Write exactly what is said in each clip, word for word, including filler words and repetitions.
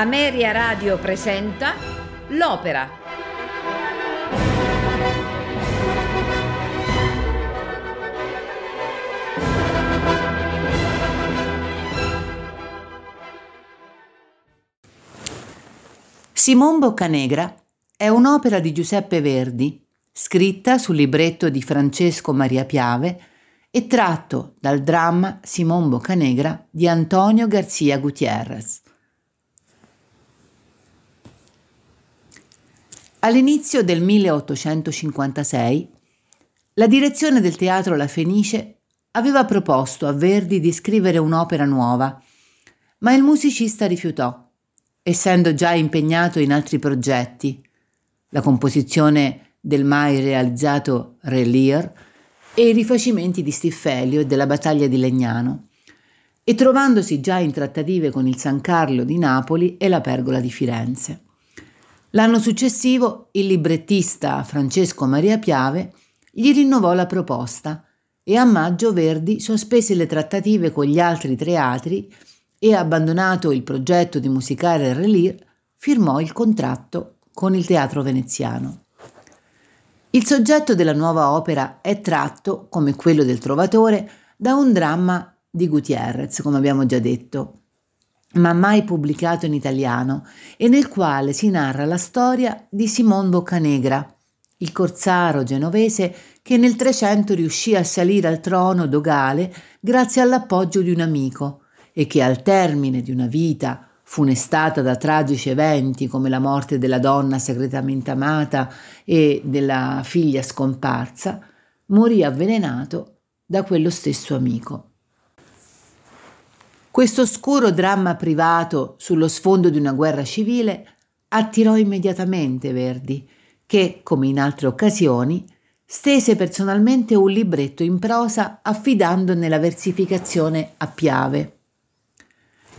Ameria Radio presenta L'Opera. Simon Boccanegra è un'opera di Giuseppe Verdi, scritta sul libretto di Francesco Maria Piave e tratto dal dramma Simon Boccanegra di Antonio García Gutiérrez. All'inizio del milleottocentocinquantasei, la direzione del teatro La Fenice aveva proposto a Verdi di scrivere un'opera nuova, ma il musicista rifiutò, essendo già impegnato in altri progetti, la composizione del mai realizzato Re Lear e i rifacimenti di Stiffelio e della Battaglia di Legnano, e trovandosi già in trattative con il San Carlo di Napoli e la Pergola di Firenze. L'anno successivo il librettista Francesco Maria Piave gli rinnovò la proposta e a maggio Verdi sospese le trattative con gli altri teatri e, abbandonato il progetto di musicare Re Lear, firmò il contratto con il Teatro Veneziano. Il soggetto della nuova opera è tratto, come quello del Trovatore, da un dramma di Gutiérrez, come abbiamo già detto, ma mai pubblicato in italiano, e nel quale si narra la storia di Simon Boccanegra, il corsaro genovese che nel Trecento riuscì a salire al trono dogale grazie all'appoggio di un amico e che al termine di una vita funestata da tragici eventi come la morte della donna segretamente amata e della figlia scomparsa, morì avvelenato da quello stesso amico. Questo oscuro dramma privato sullo sfondo di una guerra civile attirò immediatamente Verdi, che, come in altre occasioni, stese personalmente un libretto in prosa affidandone la versificazione a Piave.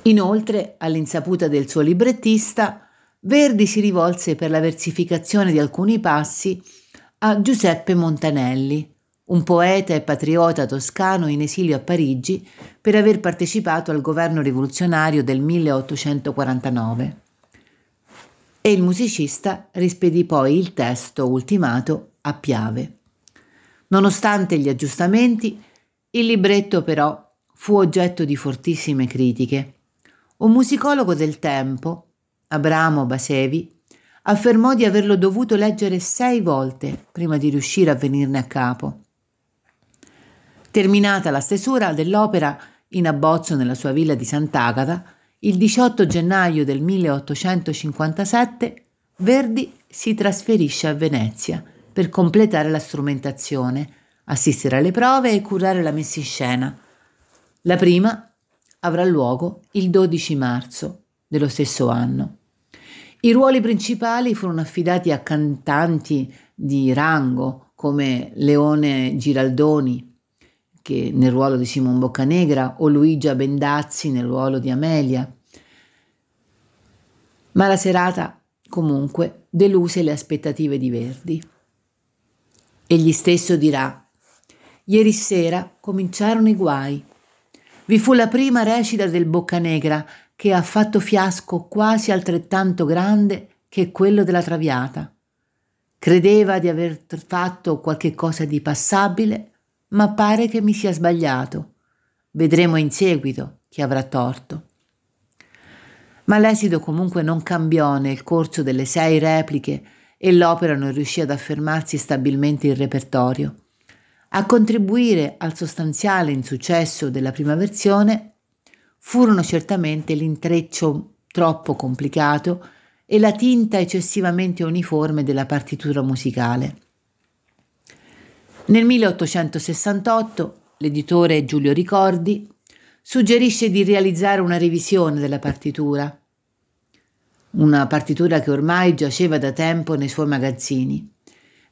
Inoltre, all'insaputa del suo librettista, Verdi si rivolse per la versificazione di alcuni passi a Giuseppe Montanelli, un poeta e patriota toscano in esilio a Parigi per aver partecipato al governo rivoluzionario del milleottocentoquarantanove. E il musicista rispedì poi il testo ultimato a Piave. Nonostante gli aggiustamenti, il libretto però fu oggetto di fortissime critiche. Un musicologo del tempo, Abramo Basevi, affermò di averlo dovuto leggere sei volte prima di riuscire a venirne a capo. Terminata la stesura dell'opera in abbozzo nella sua villa di Sant'Agata, il diciotto gennaio del milleottocentocinquantasette Verdi si trasferisce a Venezia per completare la strumentazione, assistere alle prove e curare la messa in scena. La prima avrà luogo il dodici marzo dello stesso anno. I ruoli principali furono affidati a cantanti di rango come Leone Giraldoni, che nel ruolo di Simon Boccanegra, o Luigia Bendazzi nel ruolo di Amelia. Ma la serata, comunque, deluse le aspettative di Verdi. Egli stesso dirà: «Ieri sera cominciarono i guai. Vi fu la prima recita del Boccanegra che ha fatto fiasco quasi altrettanto grande che quello della Traviata. Credeva di aver fatto qualche cosa di passabile, ma pare che mi sia sbagliato. Vedremo in seguito chi avrà torto». Ma l'esito comunque non cambiò nel corso delle sei repliche e l'opera non riuscì ad affermarsi stabilmente in repertorio. A contribuire al sostanziale insuccesso della prima versione furono certamente l'intreccio troppo complicato e la tinta eccessivamente uniforme della partitura musicale. Nel milleottocentosessantotto l'editore Giulio Ricordi suggerisce di realizzare una revisione della partitura, una partitura che ormai giaceva da tempo nei suoi magazzini,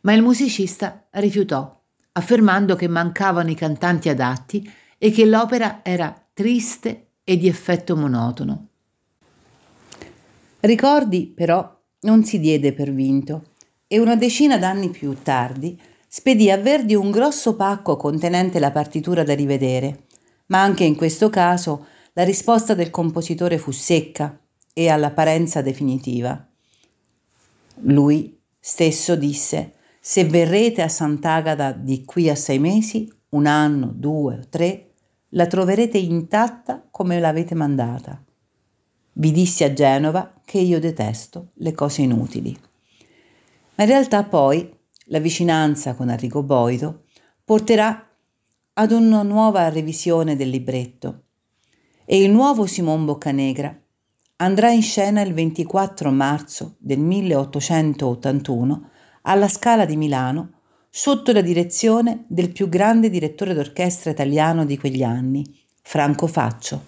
ma il musicista rifiutò, affermando che mancavano i cantanti adatti e che l'opera era triste e di effetto monotono. Ricordi, però, non si diede per vinto e una decina d'anni più tardi spedì a Verdi un grosso pacco contenente la partitura da rivedere, ma anche in questo caso la risposta del compositore fu secca e all'apparenza definitiva. Lui stesso disse: se verrete a Sant'Agata di qui a sei mesi, un anno, due o tre, la troverete intatta come l'avete mandata. Vi dissi a Genova che io detesto le cose inutili. Ma in realtà poi la vicinanza con Arrigo Boito porterà ad una nuova revisione del libretto e il nuovo Simon Boccanegra andrà in scena il ventiquattro marzo del milleottocentottantuno alla Scala di Milano sotto la direzione del più grande direttore d'orchestra italiano di quegli anni, Franco Faccio.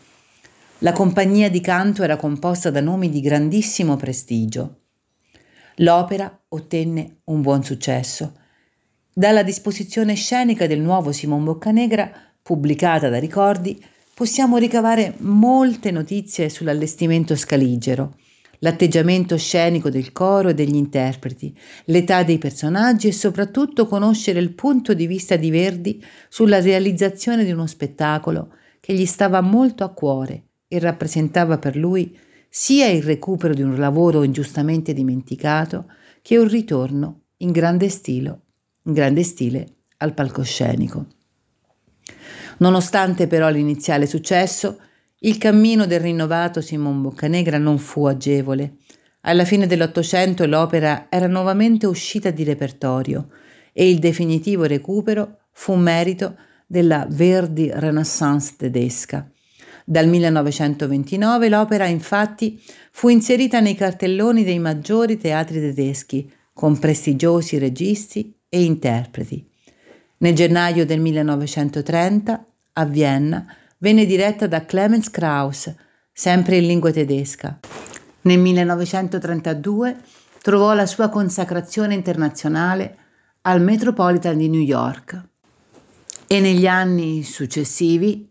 La compagnia di canto era composta da nomi di grandissimo prestigio. L'opera ottenne un buon successo. Dalla disposizione scenica del nuovo Simon Boccanegra, pubblicata da Ricordi, possiamo ricavare molte notizie sull'allestimento scaligero, l'atteggiamento scenico del coro e degli interpreti, l'età dei personaggi e soprattutto conoscere il punto di vista di Verdi sulla realizzazione di uno spettacolo che gli stava molto a cuore e rappresentava per lui sia il recupero di un lavoro ingiustamente dimenticato che un ritorno in grande stile, in grande stile al palcoscenico. Nonostante però l'iniziale successo, il cammino del rinnovato Simon Boccanegra non fu agevole. Alla fine dell'Ottocento l'opera era nuovamente uscita di repertorio e il definitivo recupero fu merito della Verdi Renaissance tedesca. Dal millenovecentoventinove l'opera infatti fu inserita nei cartelloni dei maggiori teatri tedeschi con prestigiosi registi e interpreti. Nel gennaio del millenovecentotrenta a Vienna venne diretta da Clemens Krauss, sempre in lingua tedesca. Nel millenovecentotrentadue trovò la sua consacrazione internazionale al Metropolitan di New York e negli anni successivi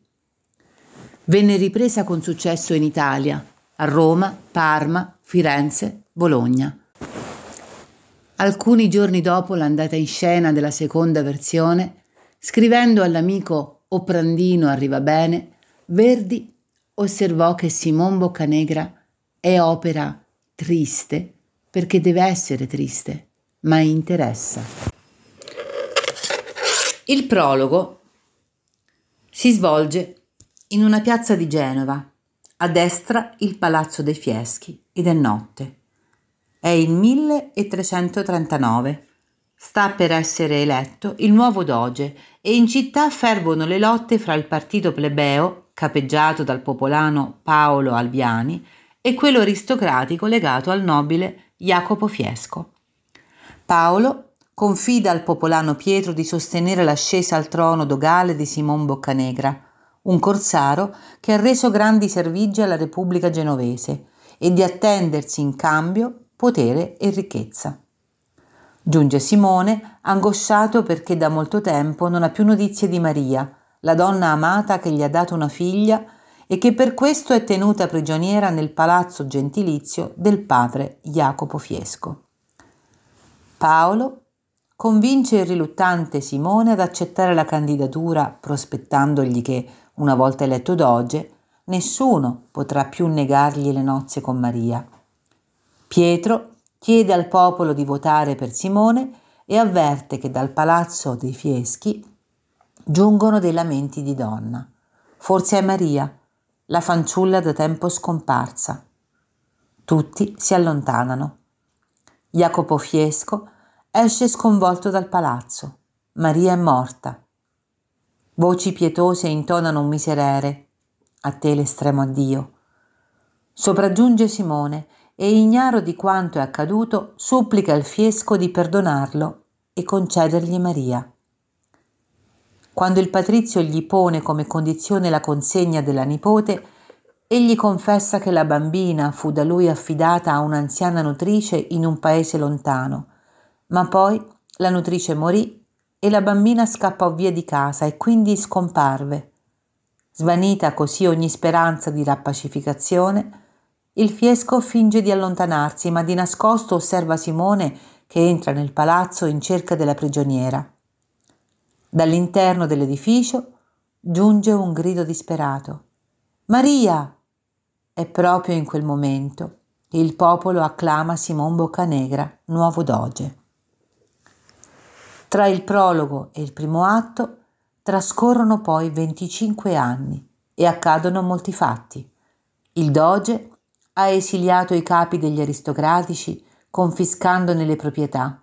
venne ripresa con successo in Italia, a Roma, Parma, Firenze, Bologna. Alcuni giorni dopo l'andata in scena della seconda versione, scrivendo all'amico O Prandino arriva bene, Verdi osservò che Simon Boccanegra è opera triste perché deve essere triste, ma interessa. Il prologo si svolge in una piazza di Genova, a destra il Palazzo dei Fieschi ed è notte. È il milletrecentotrentanove, sta per essere eletto il nuovo doge e in città fervono le lotte fra il partito plebeo, capeggiato dal popolano Paolo Albiani, e quello aristocratico legato al nobile Jacopo Fiesco. Paolo confida al popolano Pietro di sostenere l'ascesa al trono dogale di Simon Boccanegra, un corsaro che ha reso grandi servigi alla Repubblica genovese e di attendersi in cambio potere e ricchezza. Giunge Simone, angosciato perché da molto tempo non ha più notizie di Maria, la donna amata che gli ha dato una figlia e che per questo è tenuta prigioniera nel palazzo gentilizio del padre Jacopo Fiesco. Paolo convince il riluttante Simone ad accettare la candidatura, prospettandogli che, una volta eletto doge, nessuno potrà più negargli le nozze con Maria. Pietro chiede al popolo di votare per Simone e avverte che dal palazzo dei Fieschi giungono dei lamenti di donna. Forse è Maria, la fanciulla da tempo scomparsa. Tutti si allontanano. Jacopo Fiesco esce sconvolto dal palazzo. Maria è morta. Voci pietose intonano un miserere. A te l'estremo addio. Sopraggiunge Simone e, ignaro di quanto è accaduto, supplica il Fiesco di perdonarlo e concedergli Maria. Quando il patrizio gli pone come condizione la consegna della nipote, egli confessa che la bambina fu da lui affidata a un'anziana nutrice in un paese lontano. Ma poi la nutrice morì e la bambina scappò via di casa e quindi scomparve. Svanita così ogni speranza di rappacificazione, il Fiesco finge di allontanarsi, ma di nascosto osserva Simone che entra nel palazzo in cerca della prigioniera. Dall'interno dell'edificio giunge un grido disperato. Maria! E proprio in quel momento il popolo acclama Simon Boccanegra nuovo doge. Tra il prologo e il primo atto trascorrono poi venticinque anni e accadono molti fatti. Il doge ha esiliato i capi degli aristocratici confiscandone le proprietà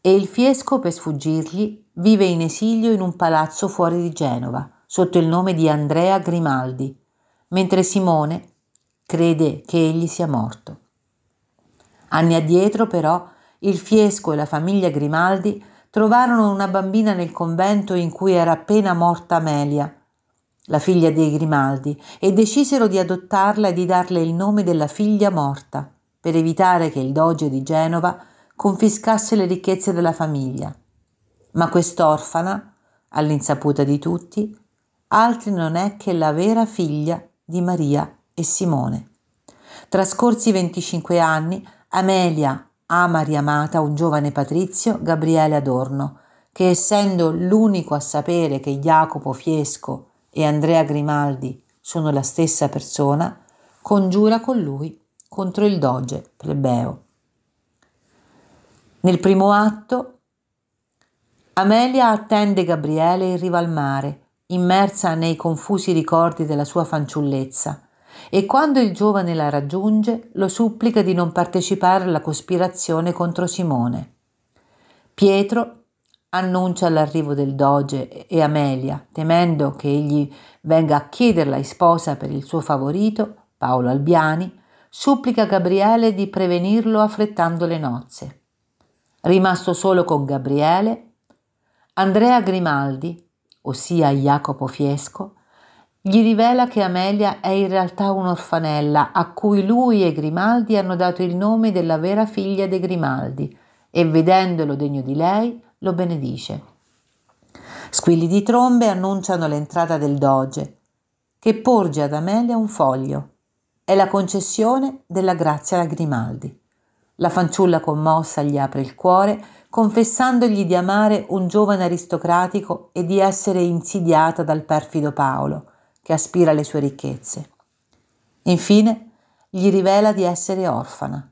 e il Fiesco, per sfuggirgli, vive in esilio in un palazzo fuori di Genova sotto il nome di Andrea Grimaldi, mentre Simone crede che egli sia morto. Anni addietro, però, il Fiesco e la famiglia Grimaldi trovarono una bambina nel convento in cui era appena morta Amelia, la figlia dei Grimaldi, e decisero di adottarla e di darle il nome della figlia morta, per evitare che il doge di Genova confiscasse le ricchezze della famiglia. Ma quest'orfana, all'insaputa di tutti, altri non è che la vera figlia di Maria e Simone. Trascorsi venticinque anni, Amelia ama riamata un giovane patrizio, Gabriele Adorno, che, essendo l'unico a sapere che Jacopo Fiesco e Andrea Grimaldi sono la stessa persona, congiura con lui contro il doge plebeo. Nel primo atto Amelia attende Gabriele in riva al mare, immersa nei confusi ricordi della sua fanciullezza, e quando il giovane la raggiunge lo supplica di non partecipare alla cospirazione contro Simone. Pietro annuncia l'arrivo del doge e Amelia, temendo che egli venga a chiederla in sposa per il suo favorito, Paolo Albiani, supplica Gabriele di prevenirlo affrettando le nozze. Rimasto solo con Gabriele, Andrea Grimaldi, ossia Jacopo Fiesco, gli rivela che Amelia è in realtà un'orfanella a cui lui e Grimaldi hanno dato il nome della vera figlia dei Grimaldi, e vedendolo degno di lei lo benedice. Squilli di trombe annunciano l'entrata del doge, che porge ad Amelia un foglio. È la concessione della grazia alla Grimaldi. La fanciulla commossa gli apre il cuore, confessandogli di amare un giovane aristocratico e di essere insidiata dal perfido Paolo, che aspira alle sue ricchezze. Infine gli rivela di essere orfana.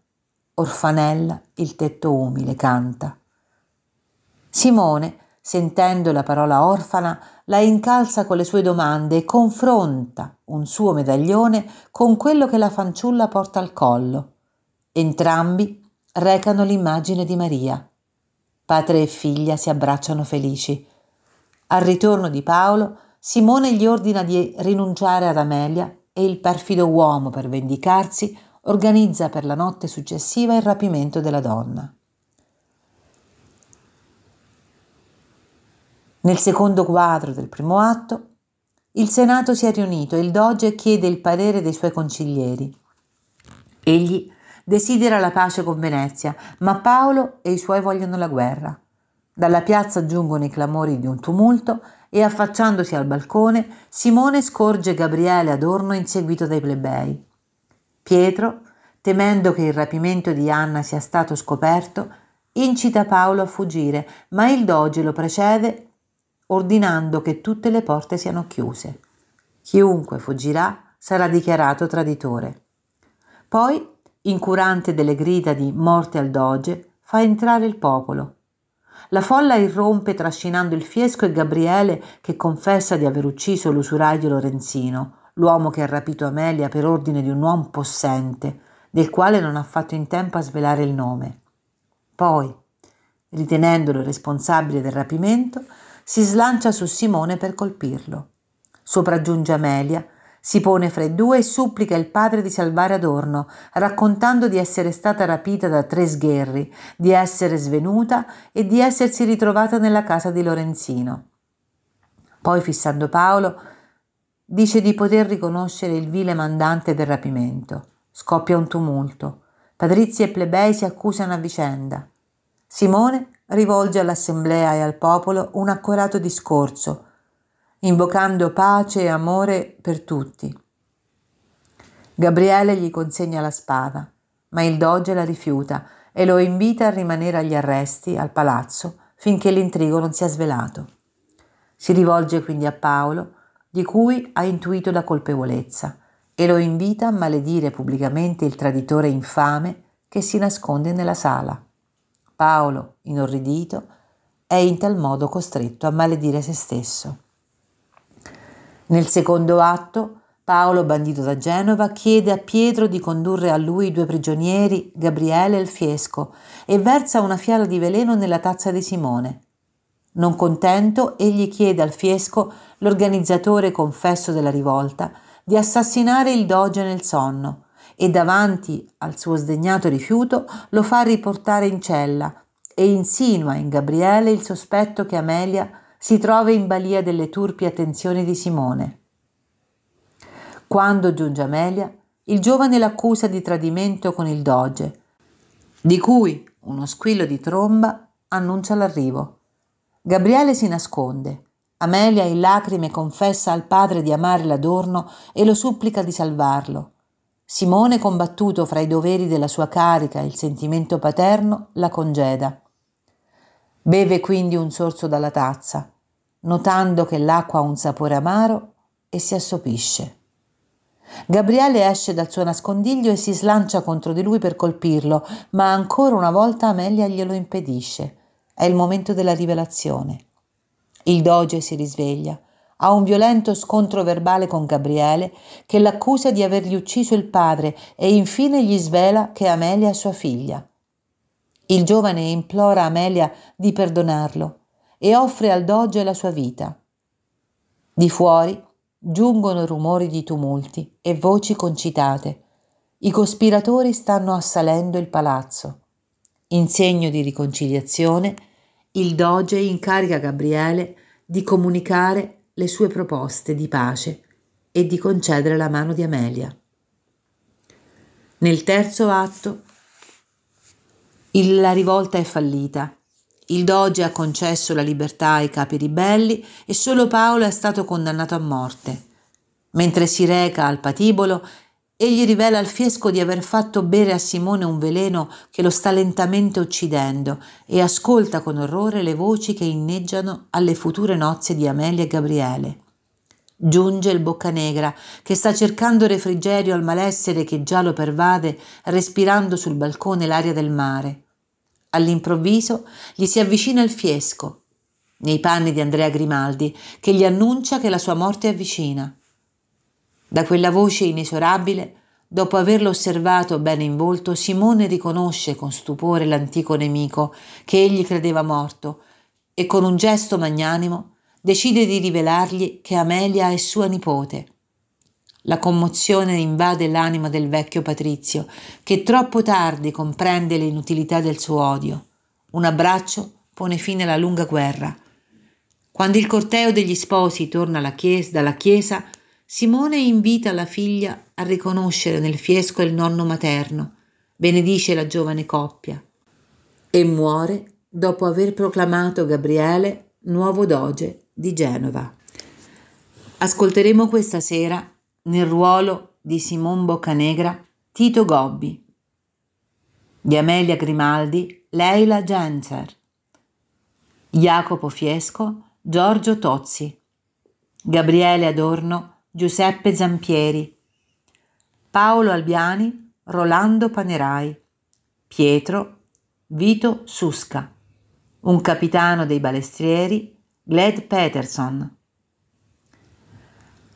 Orfanella il tetto umile canta. Simone, sentendo la parola orfana, la incalza con le sue domande e confronta un suo medaglione con quello che la fanciulla porta al collo. Entrambi recano l'immagine di Maria. Padre e figlia si abbracciano felici. Al ritorno di Paolo, Simone gli ordina di rinunciare ad Amelia e il perfido uomo, per vendicarsi, organizza per la notte successiva il rapimento della donna. Nel secondo quadro del primo atto, il Senato si è riunito e il doge chiede il parere dei suoi consiglieri. Egli desidera la pace con Venezia, ma Paolo e i suoi vogliono la guerra. Dalla piazza giungono i clamori di un tumulto e, affacciandosi al balcone, Simone scorge Gabriele Adorno inseguito dai plebei. Pietro, temendo che il rapimento di Anna sia stato scoperto, incita Paolo a fuggire, ma il doge lo precede ordinando che tutte le porte siano chiuse. Chiunque fuggirà sarà dichiarato traditore. Poi, incurante delle grida di morte al doge, fa entrare il popolo. La folla irrompe trascinando il Fiesco e Gabriele, che confessa di aver ucciso l'usuraio Lorenzino, l'uomo che ha rapito Amelia per ordine di un uomo possente, del quale non ha fatto in tempo a svelare il nome. Poi, ritenendolo responsabile del rapimento, si slancia su Simone per colpirlo. Sopraggiunge Amelia, si pone fra i due e supplica il padre di salvare Adorno, raccontando di essere stata rapita da tre sgherri, di essere svenuta e di essersi ritrovata nella casa di Lorenzino. Poi, fissando Paolo, dice di poter riconoscere il vile mandante del rapimento. Scoppia un tumulto. Patrizi e plebei si accusano a vicenda. Simone rivolge all'assemblea e al popolo un accorato discorso, invocando pace e amore per tutti. Gabriele gli consegna la spada, ma il doge la rifiuta e lo invita a rimanere agli arresti al palazzo finché l'intrigo non sia svelato. Si rivolge quindi a Paolo, di cui ha intuito la colpevolezza, e lo invita a maledire pubblicamente il traditore infame che si nasconde nella sala. Paolo, inorridito, è in tal modo costretto a maledire se stesso. Nel secondo atto, Paolo, bandito da Genova, chiede a Pietro di condurre a lui i due prigionieri, Gabriele e il Fiesco, e versa una fiala di veleno nella tazza di Simone. Non contento, egli chiede al Fiesco, l'organizzatore confesso della rivolta, di assassinare il doge nel sonno e davanti al suo sdegnato rifiuto lo fa riportare in cella e insinua in Gabriele il sospetto che Amelia si trova in balia delle turpi attenzioni di Simone. Quando giunge Amelia, il giovane l'accusa di tradimento con il doge, di cui uno squillo di tromba annuncia l'arrivo. Gabriele si nasconde. Amelia in lacrime confessa al padre di amare l'Adorno e lo supplica di salvarlo. Simone, combattuto fra i doveri della sua carica e il sentimento paterno, la congeda. Beve quindi un sorso dalla tazza, notando che l'acqua ha un sapore amaro, e si assopisce. Gabriele esce dal suo nascondiglio e si slancia contro di lui per colpirlo, ma ancora una volta Amelia glielo impedisce. È il momento della rivelazione. Il doge si risveglia, ha un violento scontro verbale con Gabriele che l'accusa di avergli ucciso il padre e infine gli svela che Amelia è sua figlia. Il giovane implora Amelia di perdonarlo e offre al doge la sua vita. Di fuori giungono rumori di tumulti e voci concitate. I cospiratori stanno assalendo il palazzo. In segno di riconciliazione, il doge incarica Gabriele di comunicare le sue proposte di pace e di concedere la mano di Amelia. Nel terzo atto, il, la rivolta è fallita. Il doge ha concesso la libertà ai capi ribelli e solo Paolo è stato condannato a morte. Mentre si reca al patibolo, egli rivela al Fiesco di aver fatto bere a Simone un veleno che lo sta lentamente uccidendo e ascolta con orrore le voci che inneggiano alle future nozze di Amelia e Gabriele. Giunge il Boccanegra, che sta cercando refrigerio al malessere che già lo pervade, respirando sul balcone l'aria del mare. All'improvviso gli si avvicina il Fiesco, nei panni di Andrea Grimaldi, che gli annuncia che la sua morte è vicina. Da quella voce inesorabile, dopo averlo osservato bene in volto, Simone riconosce con stupore l'antico nemico che egli credeva morto e con un gesto magnanimo decide di rivelargli che Amelia è sua nipote. La commozione invade l'anima del vecchio patrizio, che troppo tardi comprende l'inutilità del suo odio. Un abbraccio pone fine alla lunga guerra. Quando il corteo degli sposi torna alla chiesa, dalla chiesa, Simone invita la figlia a riconoscere nel Fiesco il nonno materno, benedice la giovane coppia e muore dopo aver proclamato Gabriele nuovo doge di Genova. Ascolteremo questa sera, nel ruolo di Simon Boccanegra, Tito Gobbi, di Amelia Grimaldi, Leyla Gencer, Jacopo Fiesco, Giorgio Tozzi, Gabriele Adorno, Giuseppe Zampieri, Paolo Albiani, Rolando Panerai, Pietro, Vito Susca, un capitano dei balestrieri, Gled Peterson.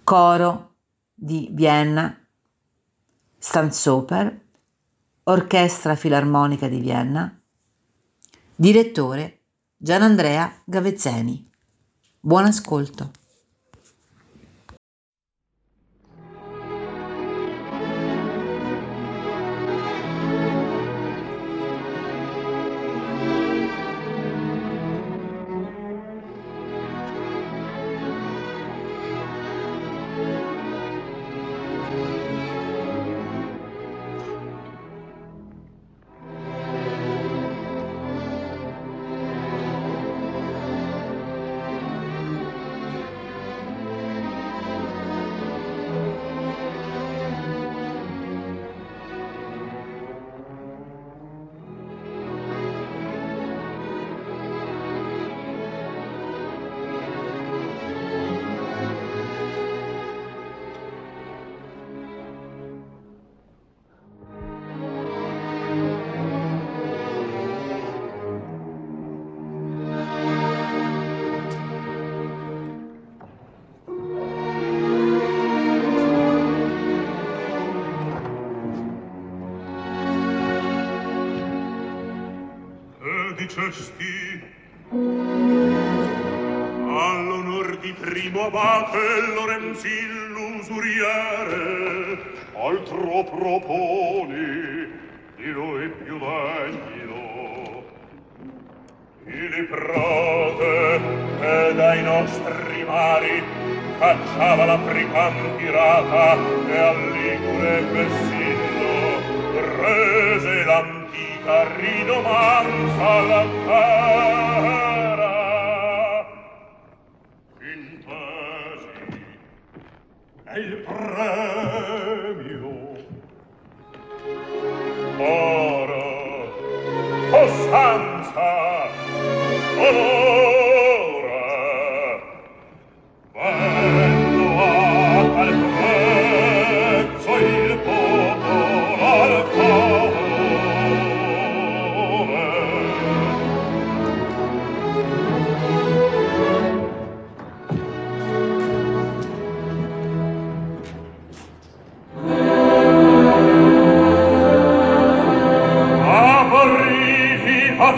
Coro di Vienna, Stanzoper, Orchestra Filarmonica di Vienna, direttore Gianandrea Gavezzeni. Buon ascolto. dicesti all'onor di primo abate Lorenzin l'usuriere altro proponi di lui più degno il iprate che dai nostri mari cacciava l'african pirata e all'Igure Vessillo rese l'amore la rinomanza la terra intesi è il premio oro, costanza, onore vendo a tal prezzo il popolo al cuore Patrizi,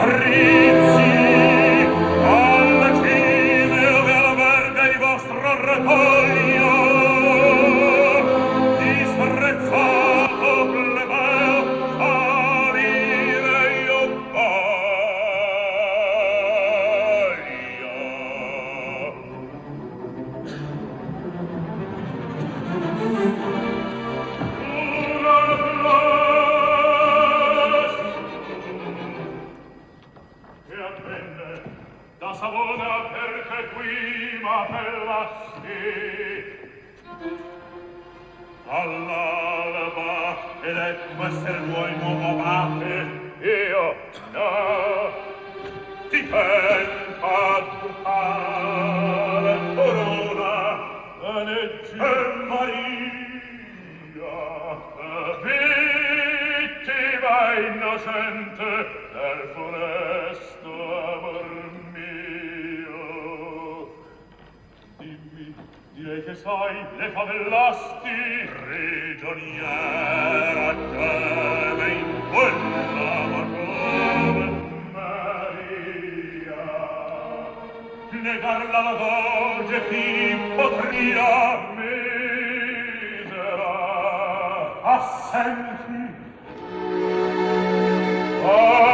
alle cime ove alberga il vostro oratorio, disprezzato plebeo, parire io paia. Savona perché qui m'appellassi all'alba ed ecco esser voi nuovo abate io no ti penta tale corona e Maria vittima innocente del funesto amor. Direi che sai, le favellasti prigioniera teme in quella macove Maria negarla la dolce f'impotria misera assenti ah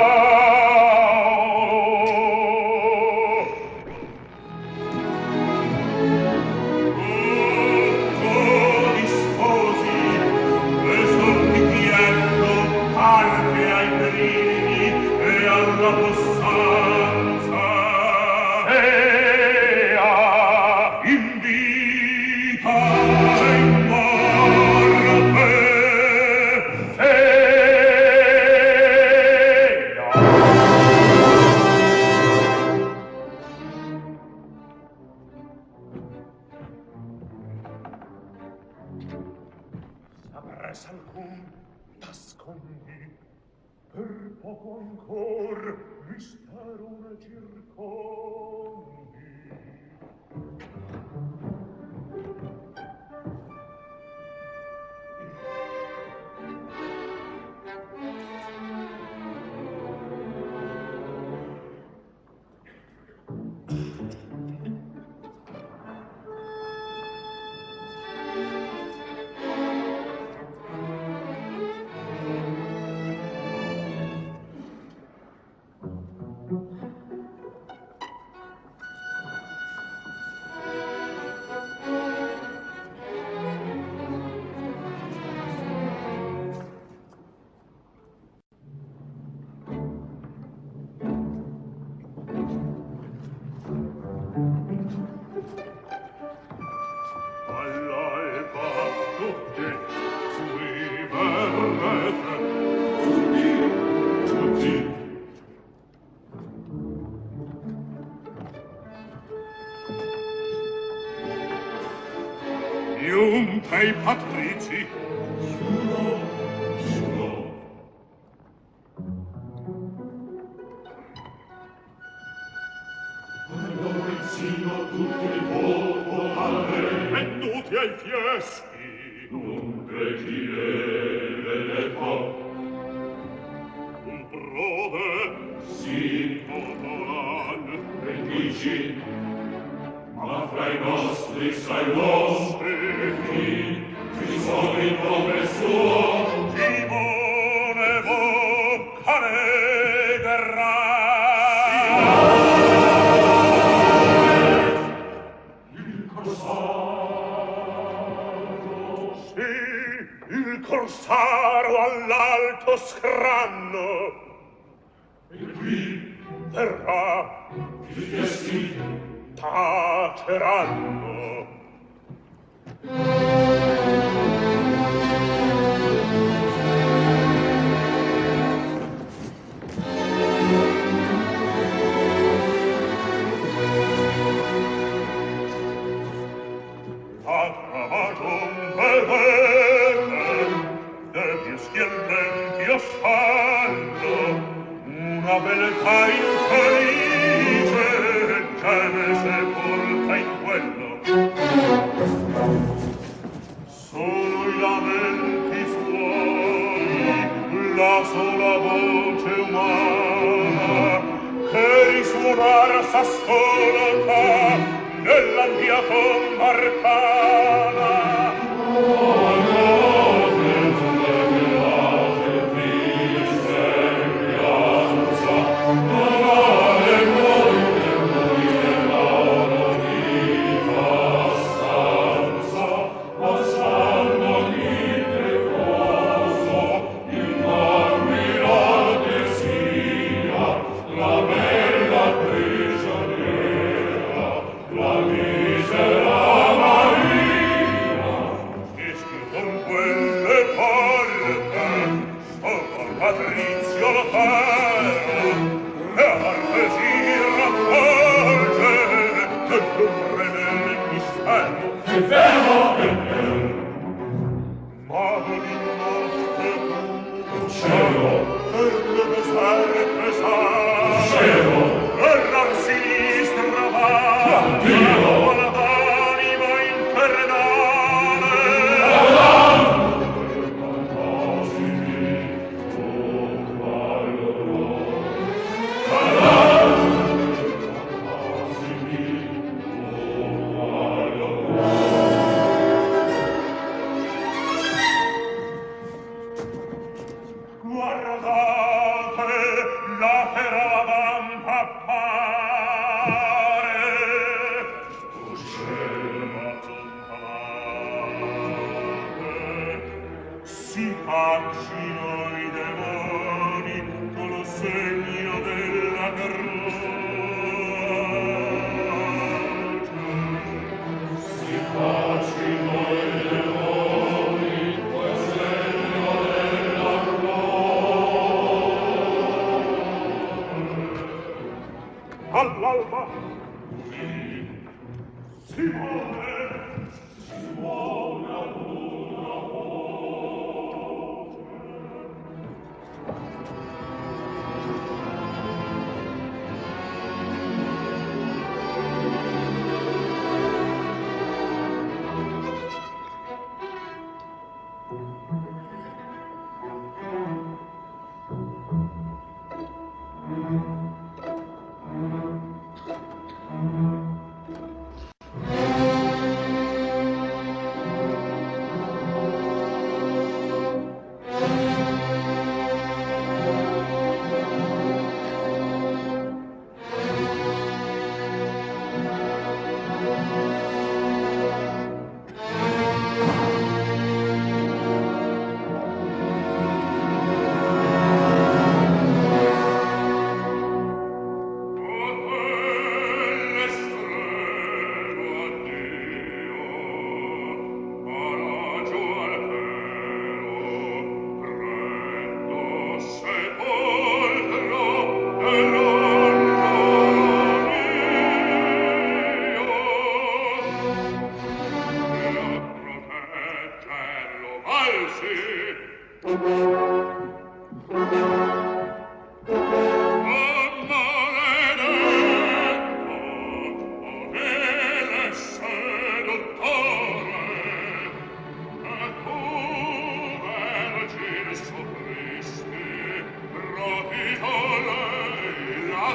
Dei patrizi Suo Suo Lorenzino tutto il popolare venduti ai fieschi non regire le fa un prove sì Molan, benedici, ma fra i nostri sai vostri, ci sono il nome suo, Simone Boccanegra. Il corsaro, sì, il corsaro all'alto scranno. E qui verrà i fieschi taceranno. Ha trovato un bel bene dei fieschi ardenti asfalto. Una beltà infelice che ne sepolta in quello. Solo i lamenti suoni, la sola voce umana che risuonar s'ascolta nella mia tomba arcana. Oh, no. La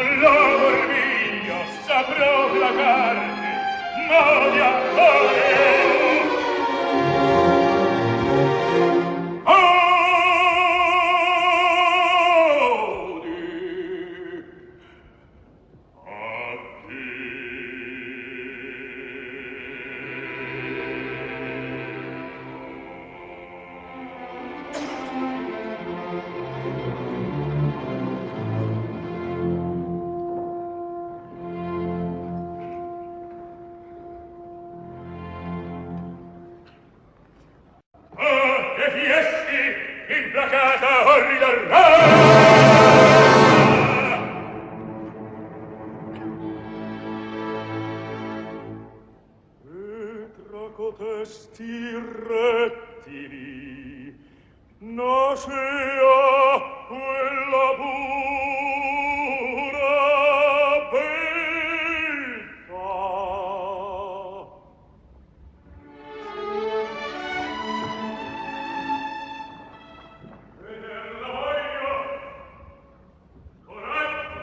Con la Fieschi, implacata o ridarrà! Cotesti rettili nascea quella pura beltà. Vederla voglio, coraggio.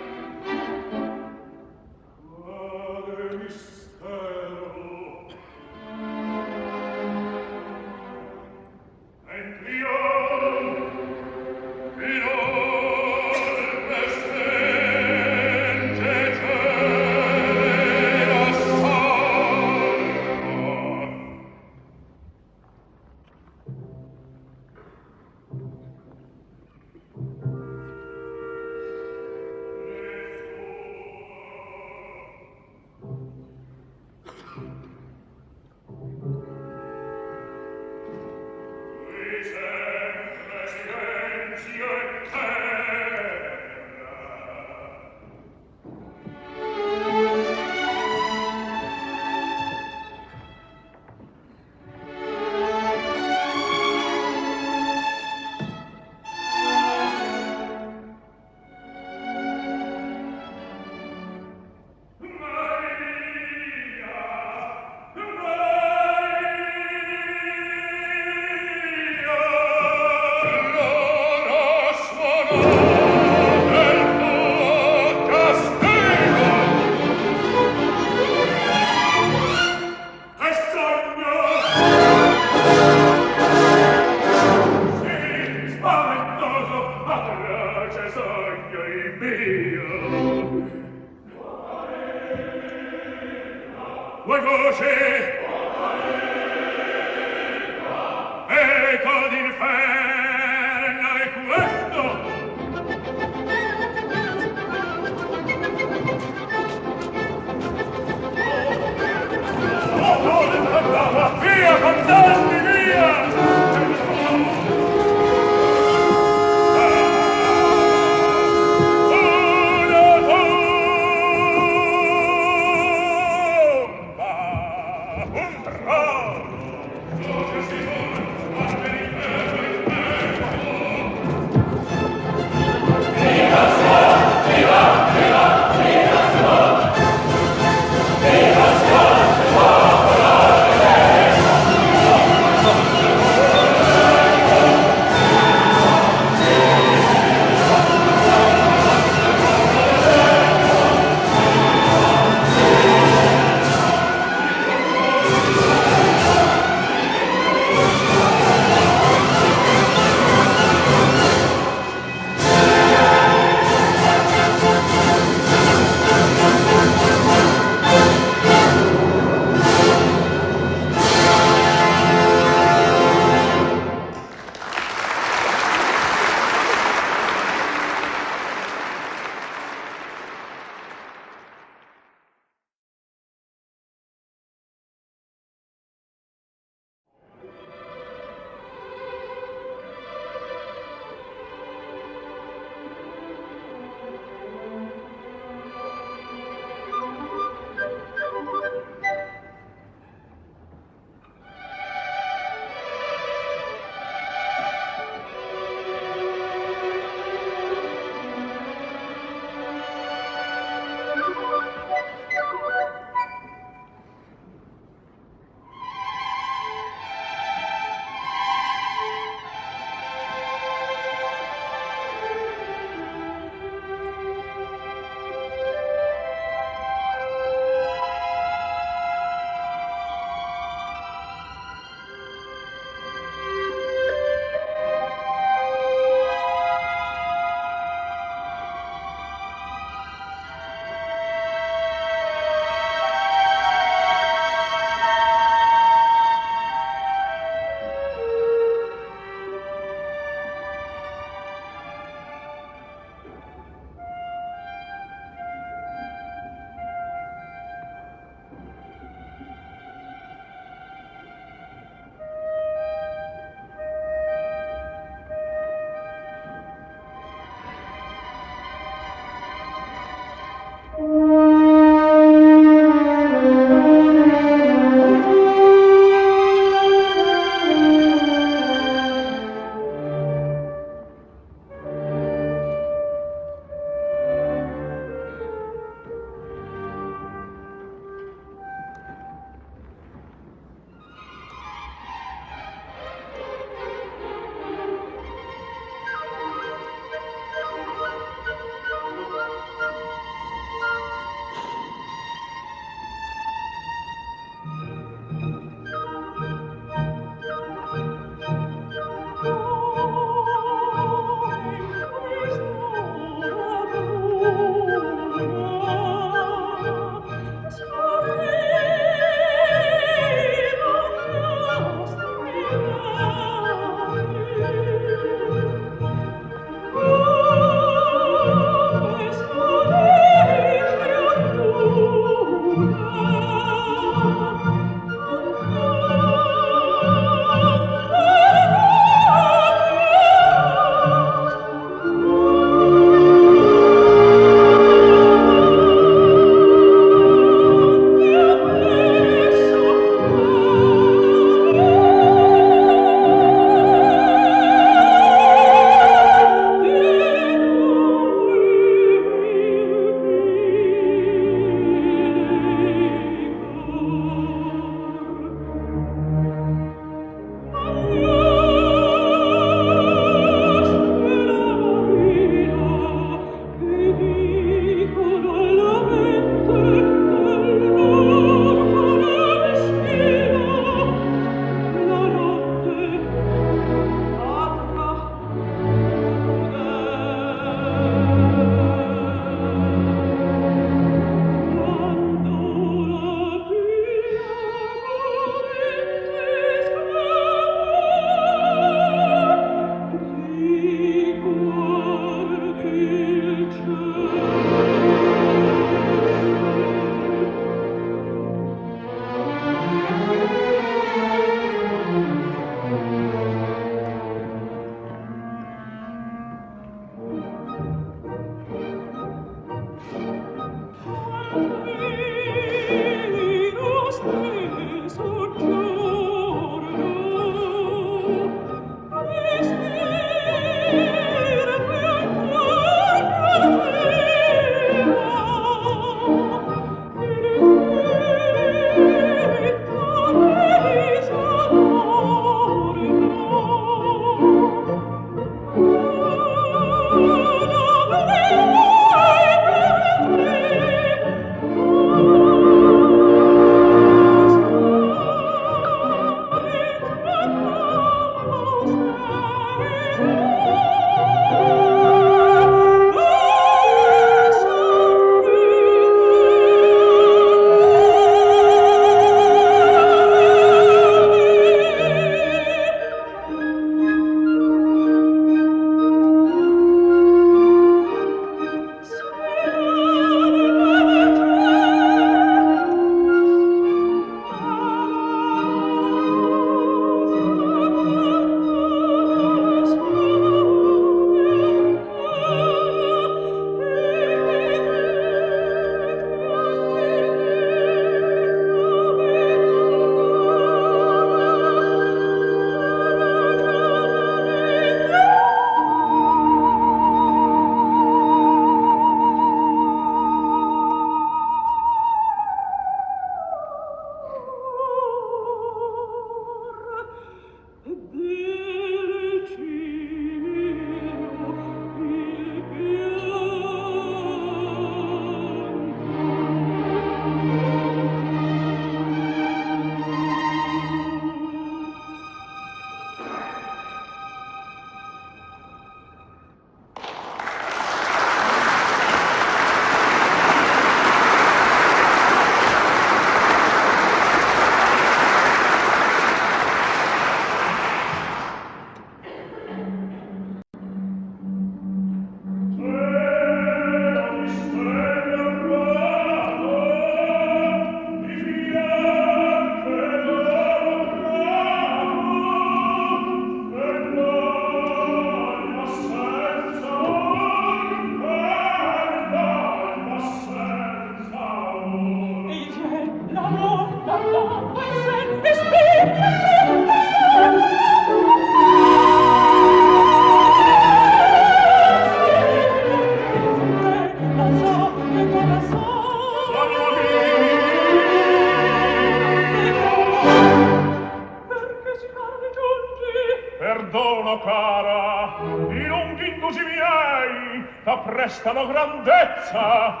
Prestano grandezza.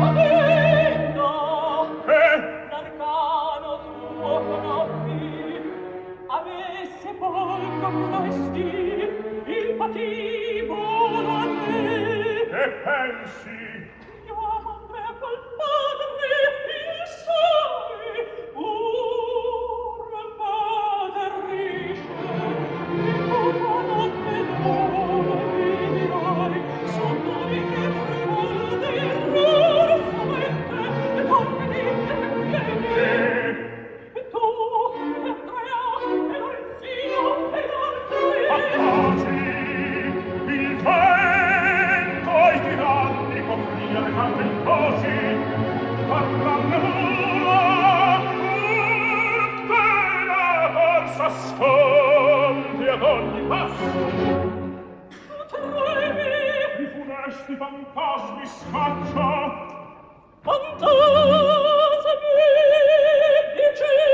Avendo eh? l'arcano tuo conobbi, a me sepolcro questi, il patibolo a me. Che pensi? Io amo me col padre, il sole, pur il padre riesce, il tuo notte d'oro. Fantasmi scaccia fantasmi dicesti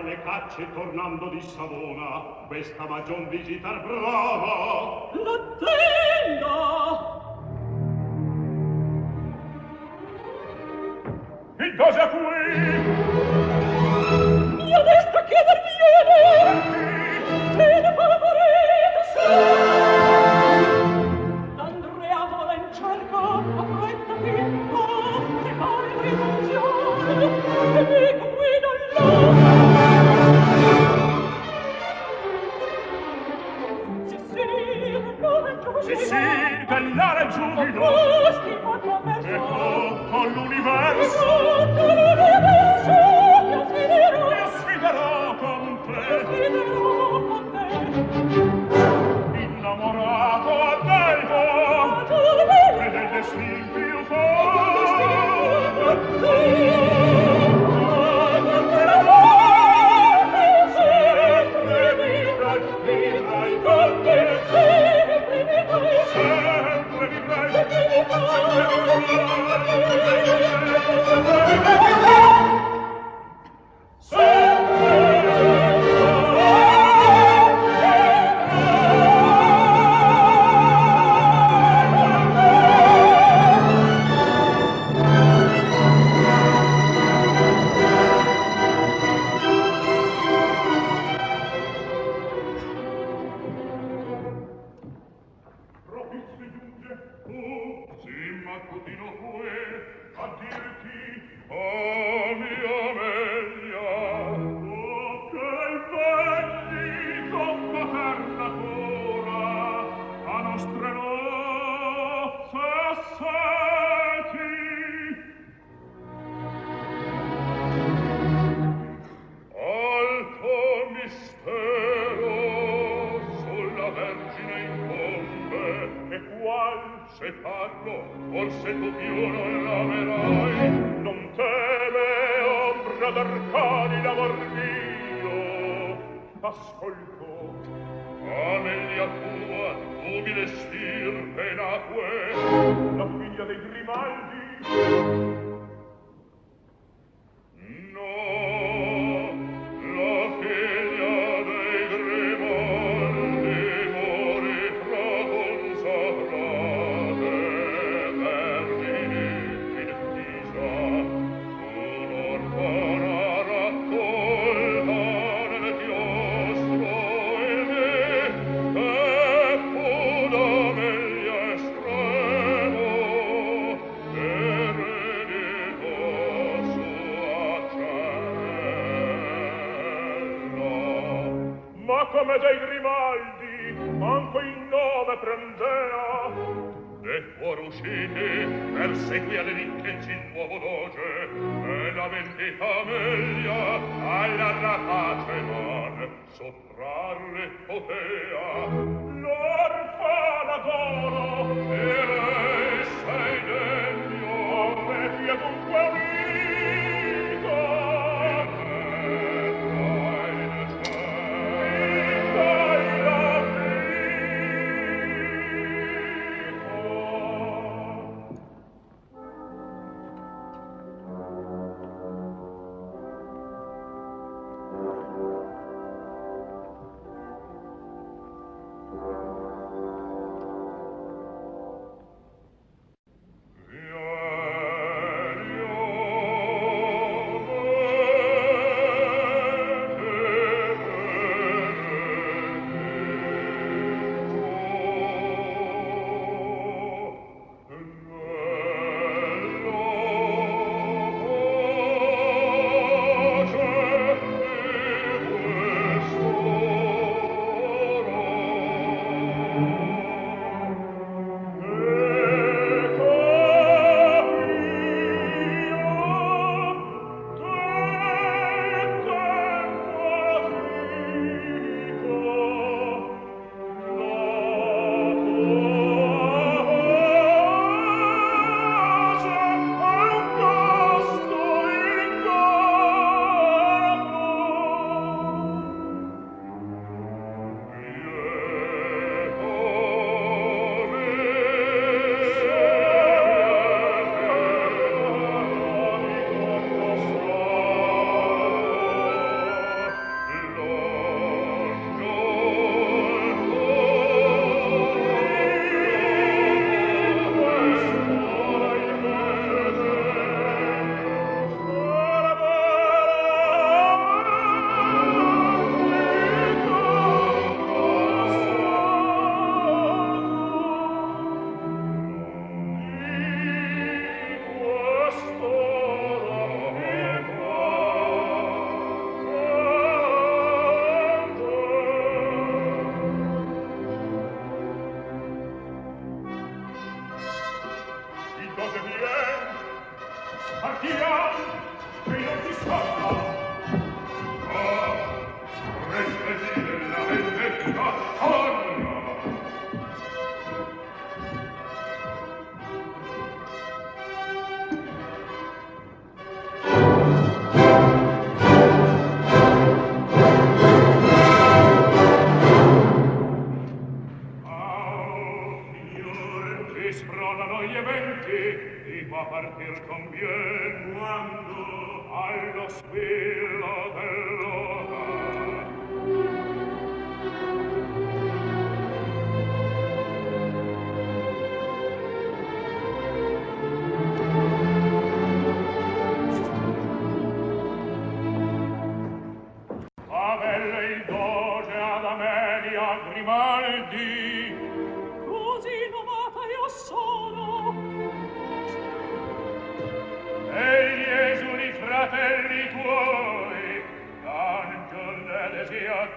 alle cacce tornando di Savona, questa magion visitar brava. L'attendo! Che cosa qui? Mia destra chieder viene! Te ne favorete, sì! Andrea vola in cerca, appretta che mi fa, che pare presunzione, che mi guida là! Sì, sì, bella ragione! Sì, sì, bella ragione! Ma e tutto l'universo!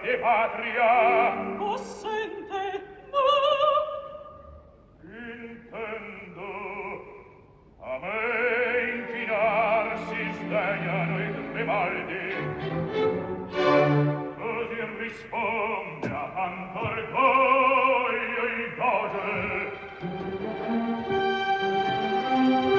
de patria possente no intendo a me infinar si sdegnano i Grimaldi così risponde a tanto orgoglio il doge. Oh,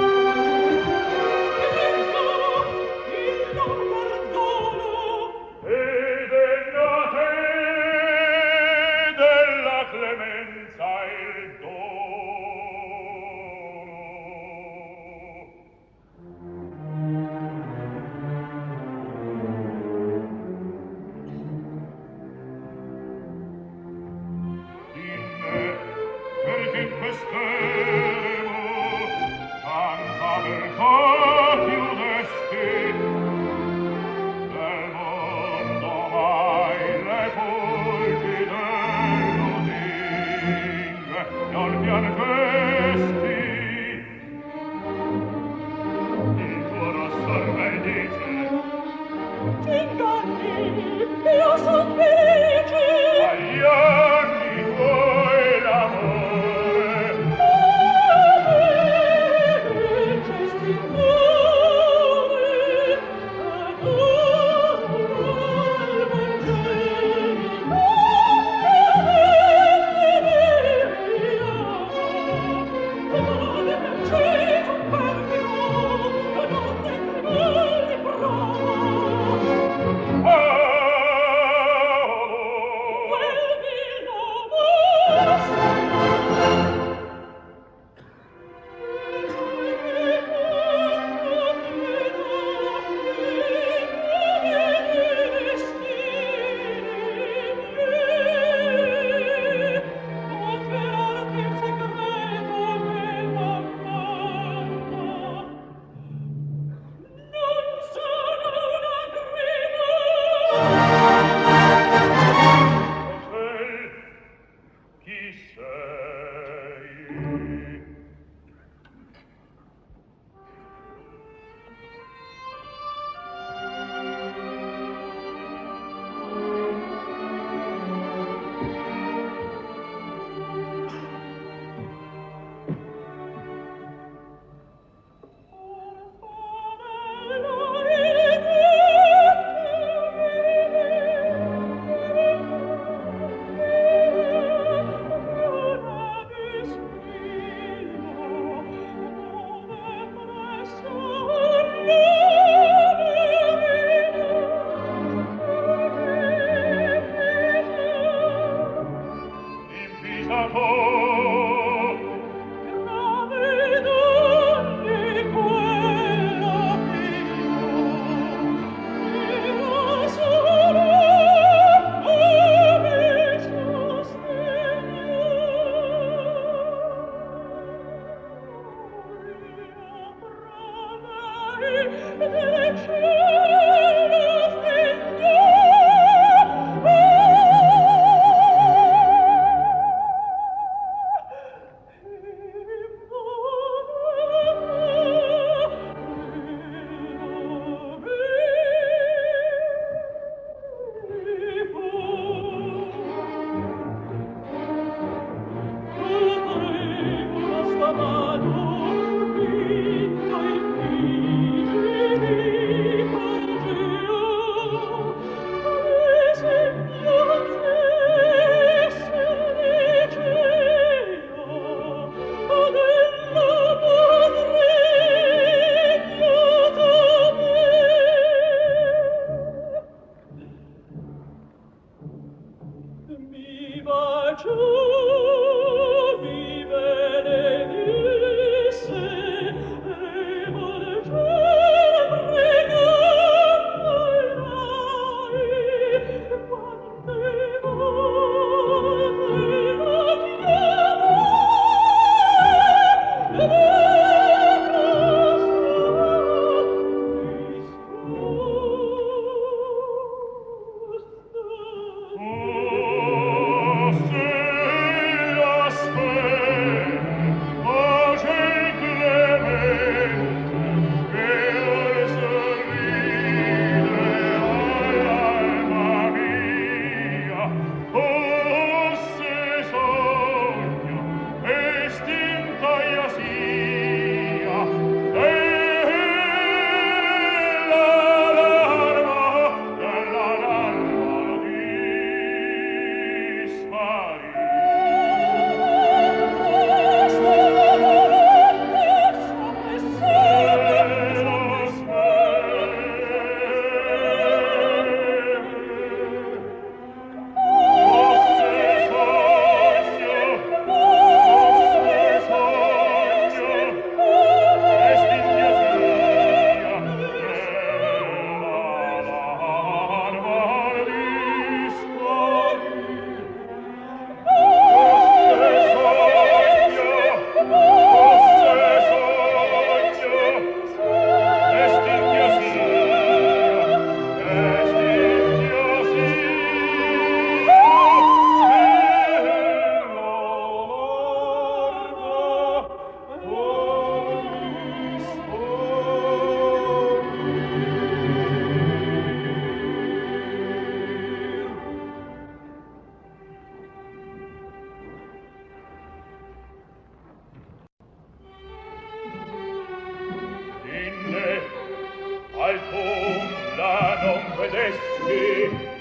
non vedesti.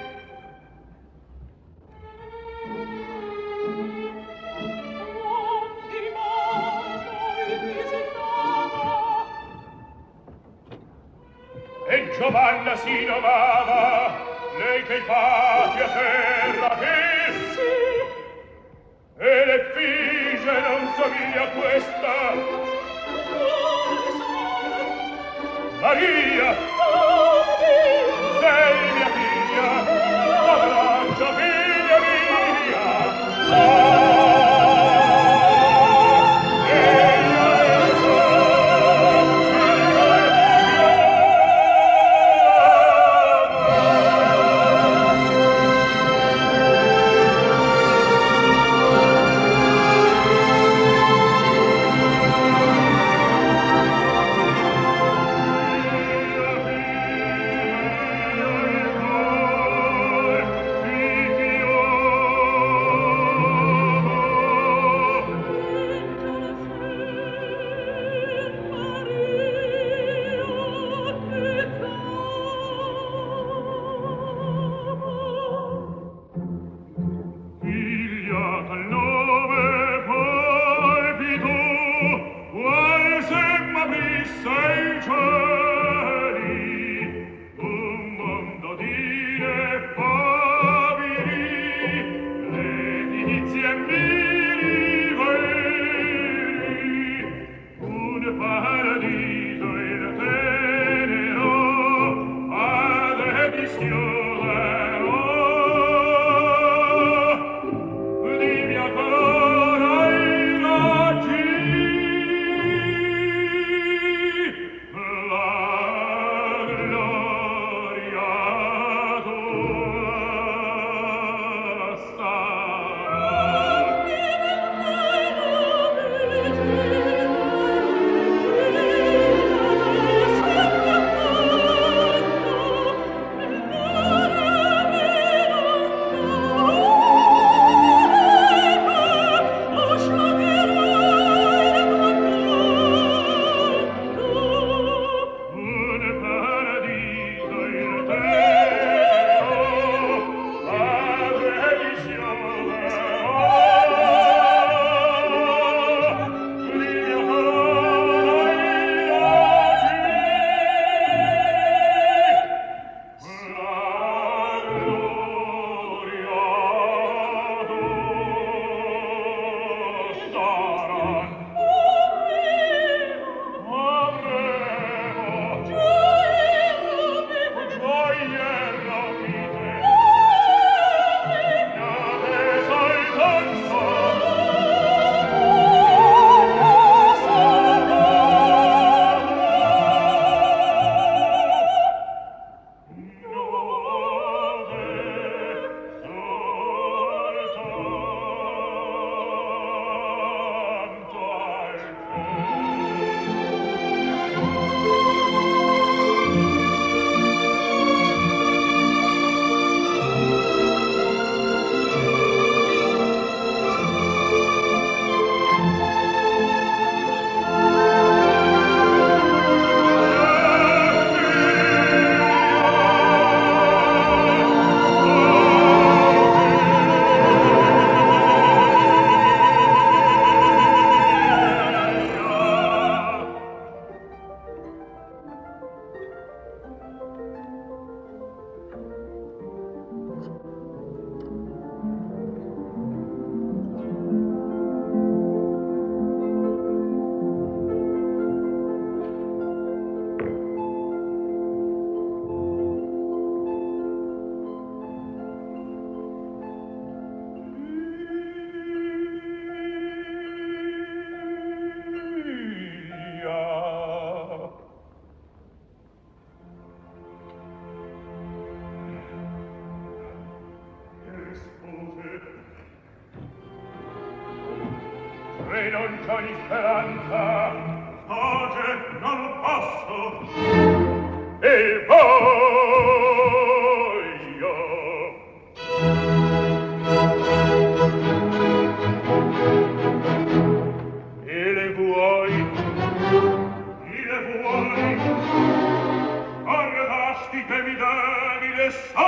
E Giovanna si domava, lei che il patria terra visse, e l'effigie non somiglia a questa. Maria, sei mia figlia, la braccia figlia mia. Oh! Che mi dai A lui! Ehi!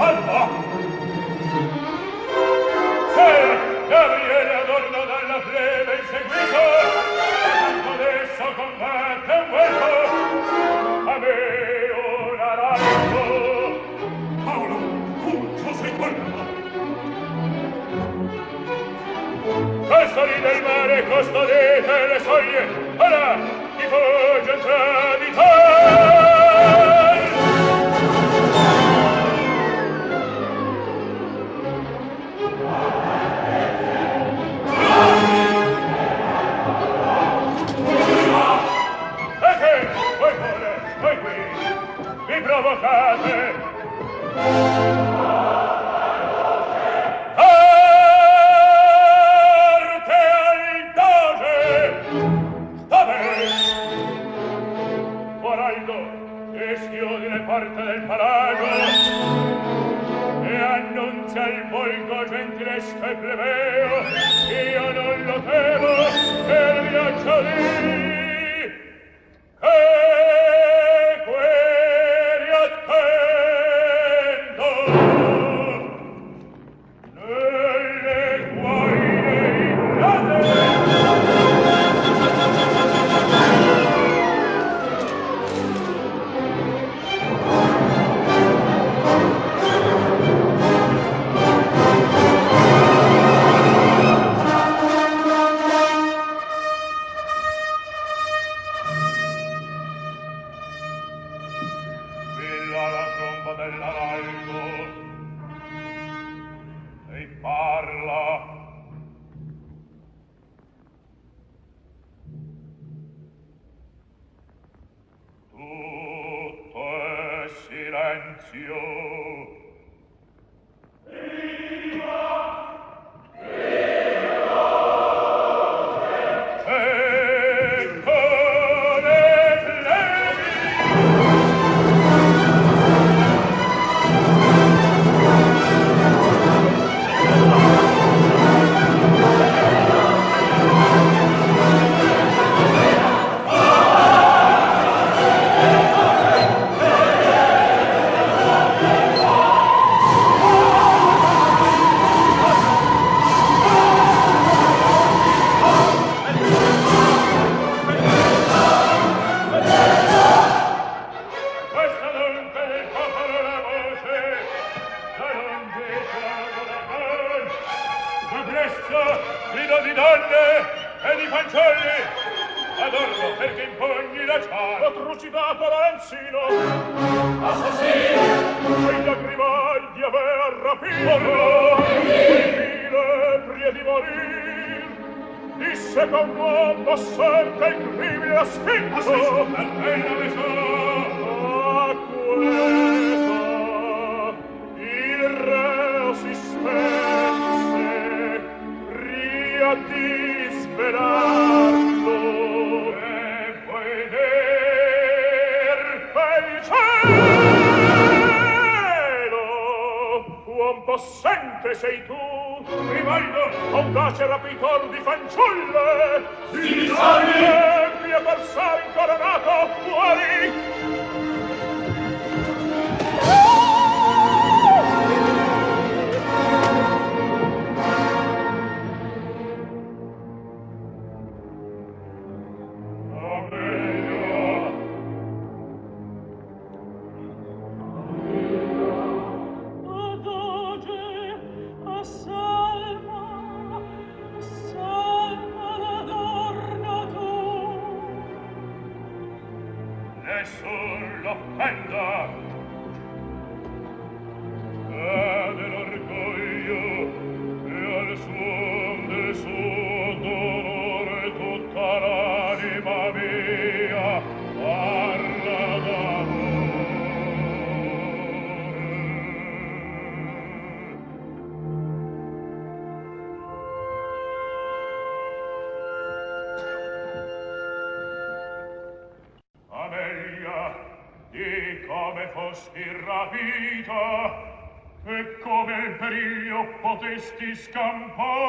Alba! del mare custodite le soglie, alla di fuggenza di tal. E che voi pure, voi qui, vi provocate. Porta del palagio e annuncia il volgo gentilesco e plebeo. Io non lo temo per minaccia di che queri attendo nelle guaine innate. Potesti scampar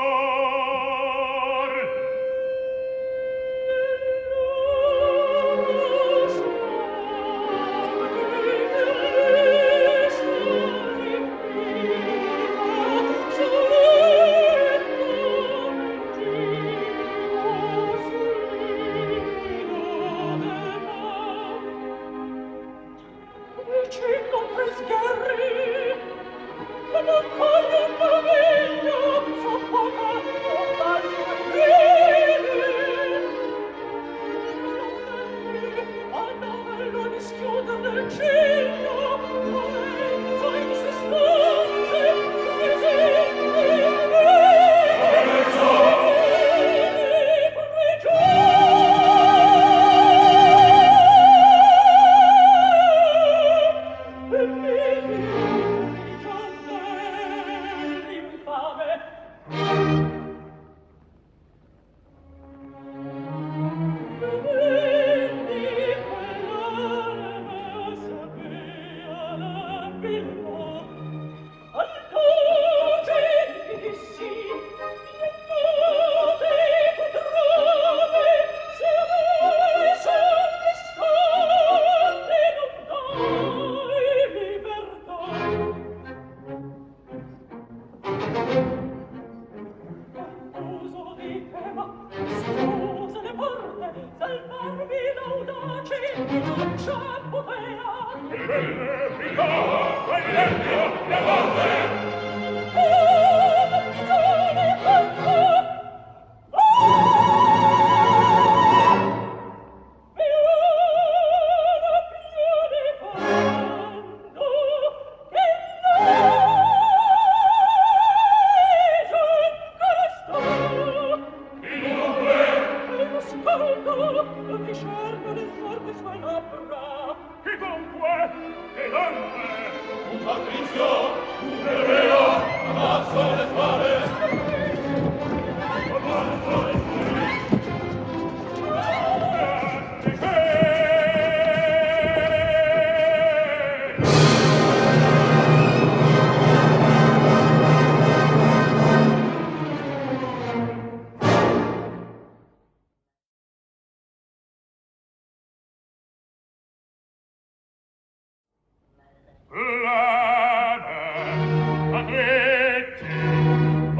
non voglio un momento, soffocando un Plane, atleti,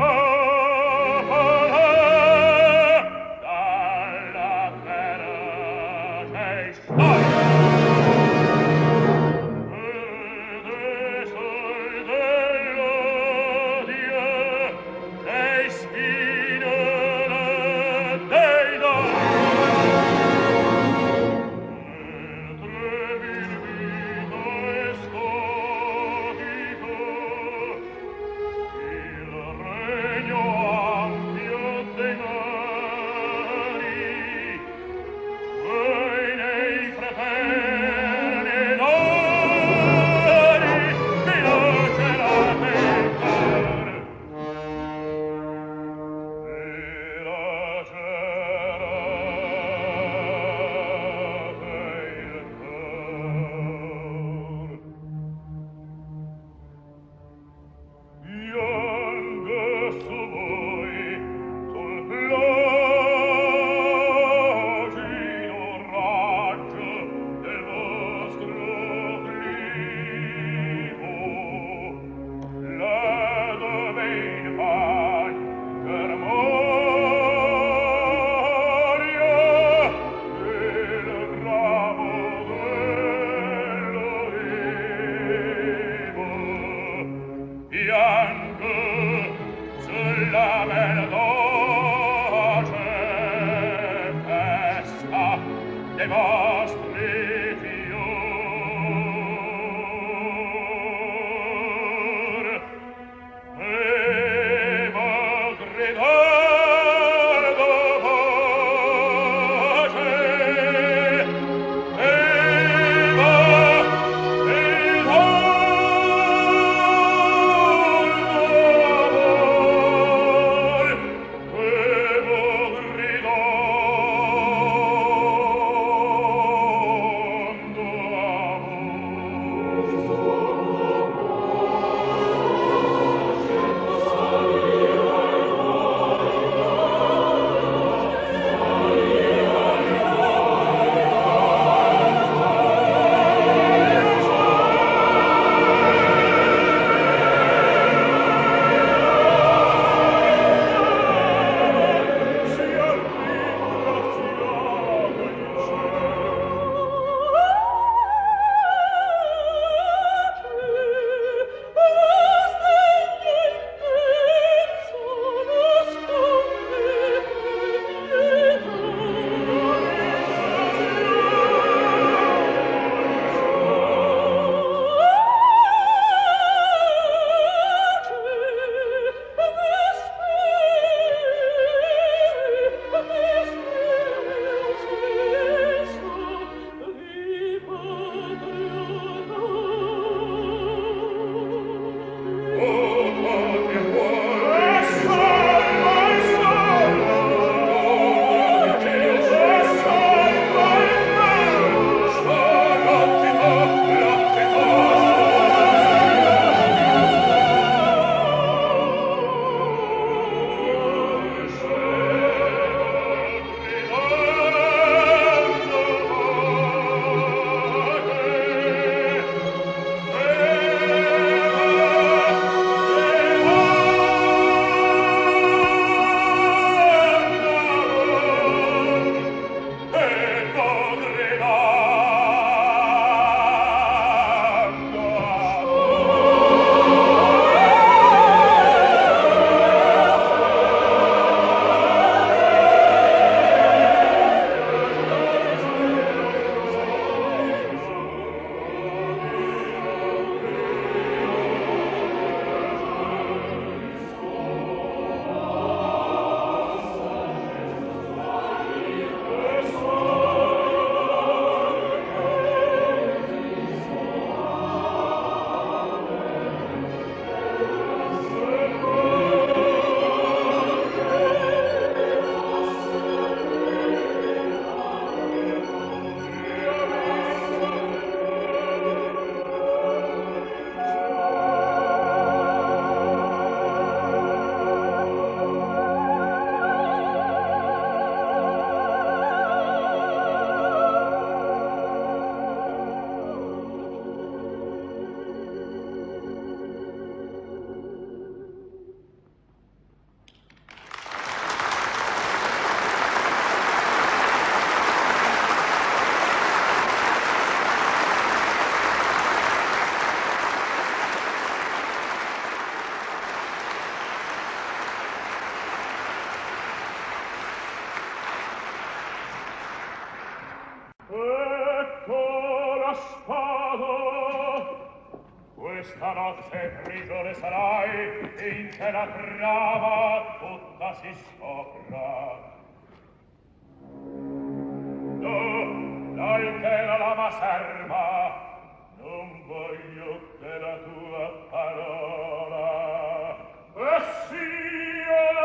spada. Questa notte prigione sarai, in che la trava tutta si scorra. Tu, dai che la lama serva, non voglio che la tua parola e sia.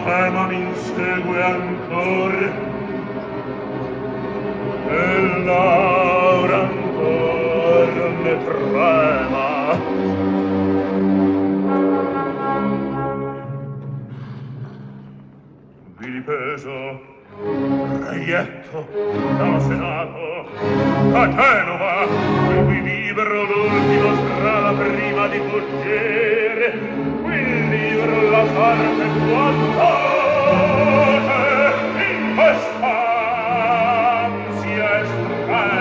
Amen. segue ancora e l'aura ancora ne trema. Peso, reietto, da senato, a Genova, qui libero l'ultimo strada prima di fuggire, qui libero la parte quanto in questa ansia estrema.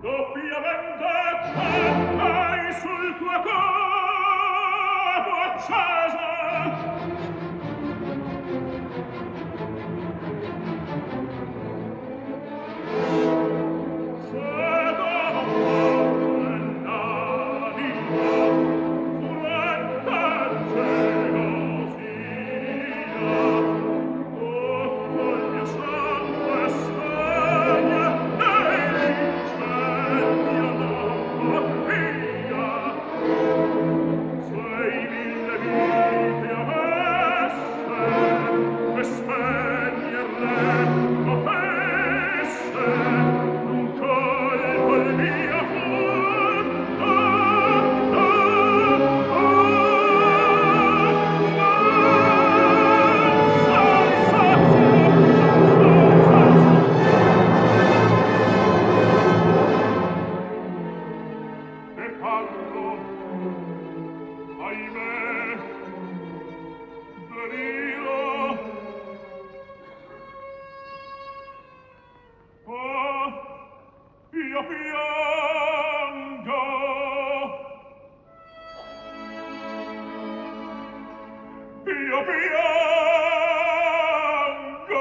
Doppiamente hai sul tuo corpo Io piango.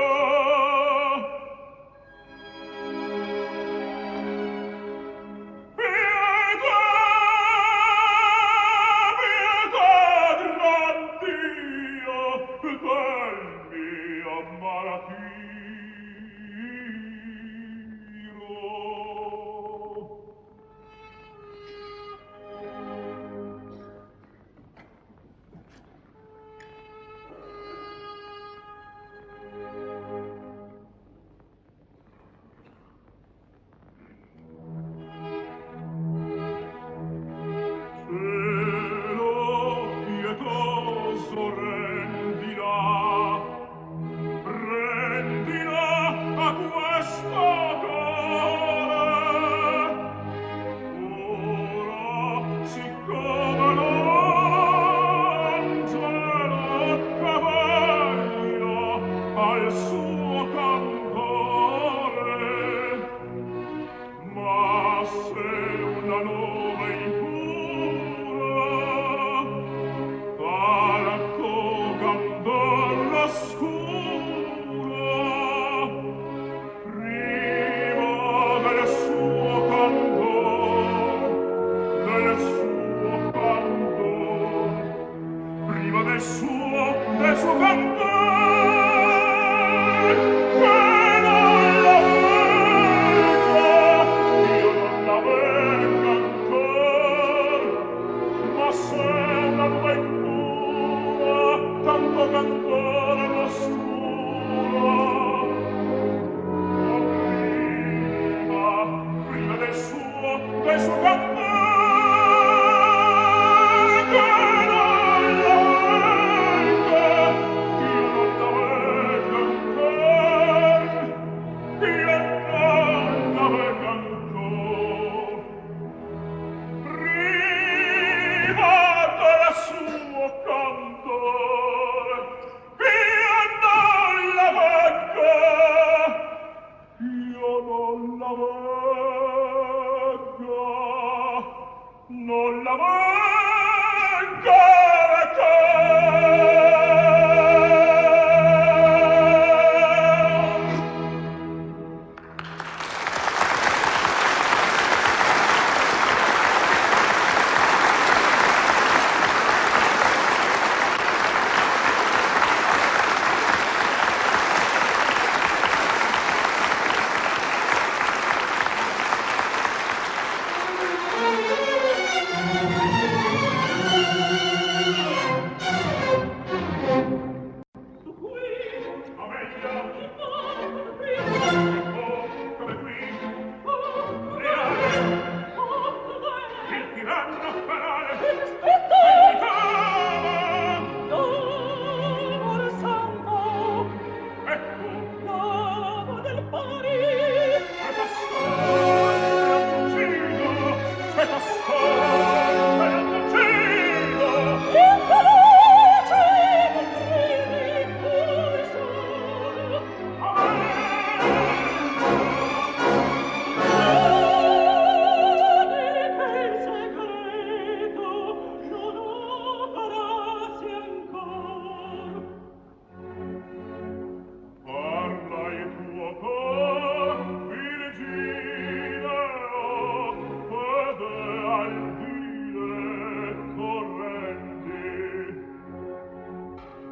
Pietà, pietà di gran Dio del mio martirio. Cielo pietoso rendila, rendila a questo cuore. Ora, siccome l'angelo cavaglia al suo cantore, ma se una nube impura arco gandola scura, privo del suo canto, del suo canto, privo del suo, del suo canto, che non la vega, io non la vega ancora, ma se una nube impura, tanto cantora l'oscura, prima del suo, del suo canto, che non la vega, io non la vega ancora, io non la vega ancora, privata la sua cantore, io non la vecca, io non la vecca, non la vecca, vecca. Amelia, oh, come qui, Leone, il tiranno ferale, evitava, ecco, Spetastone, Gino, Spetastone, Gino, parla il tuo cor, il gineo, ed al dire correnti.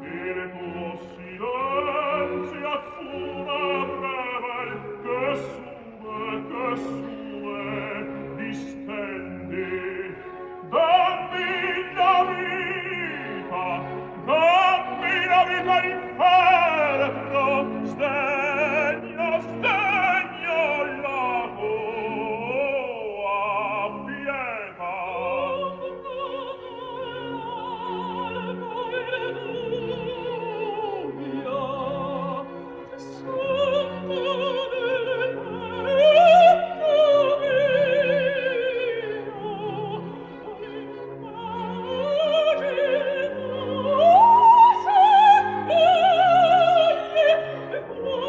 Il tuo silenzio funebre che sube, che sube, distendi. Dammi la vita, dammi la vita inferno, sdegno, sdegno la tua pietà. Oh,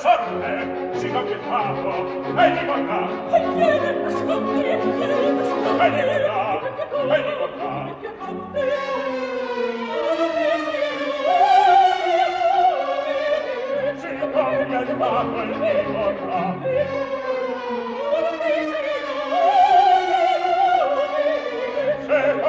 sorte si tocca il capo e di bontà. E chiede per scoprire, chiede per scoprire. E di bontà, e di bontà. Si tocca il capo e di bontà. Sei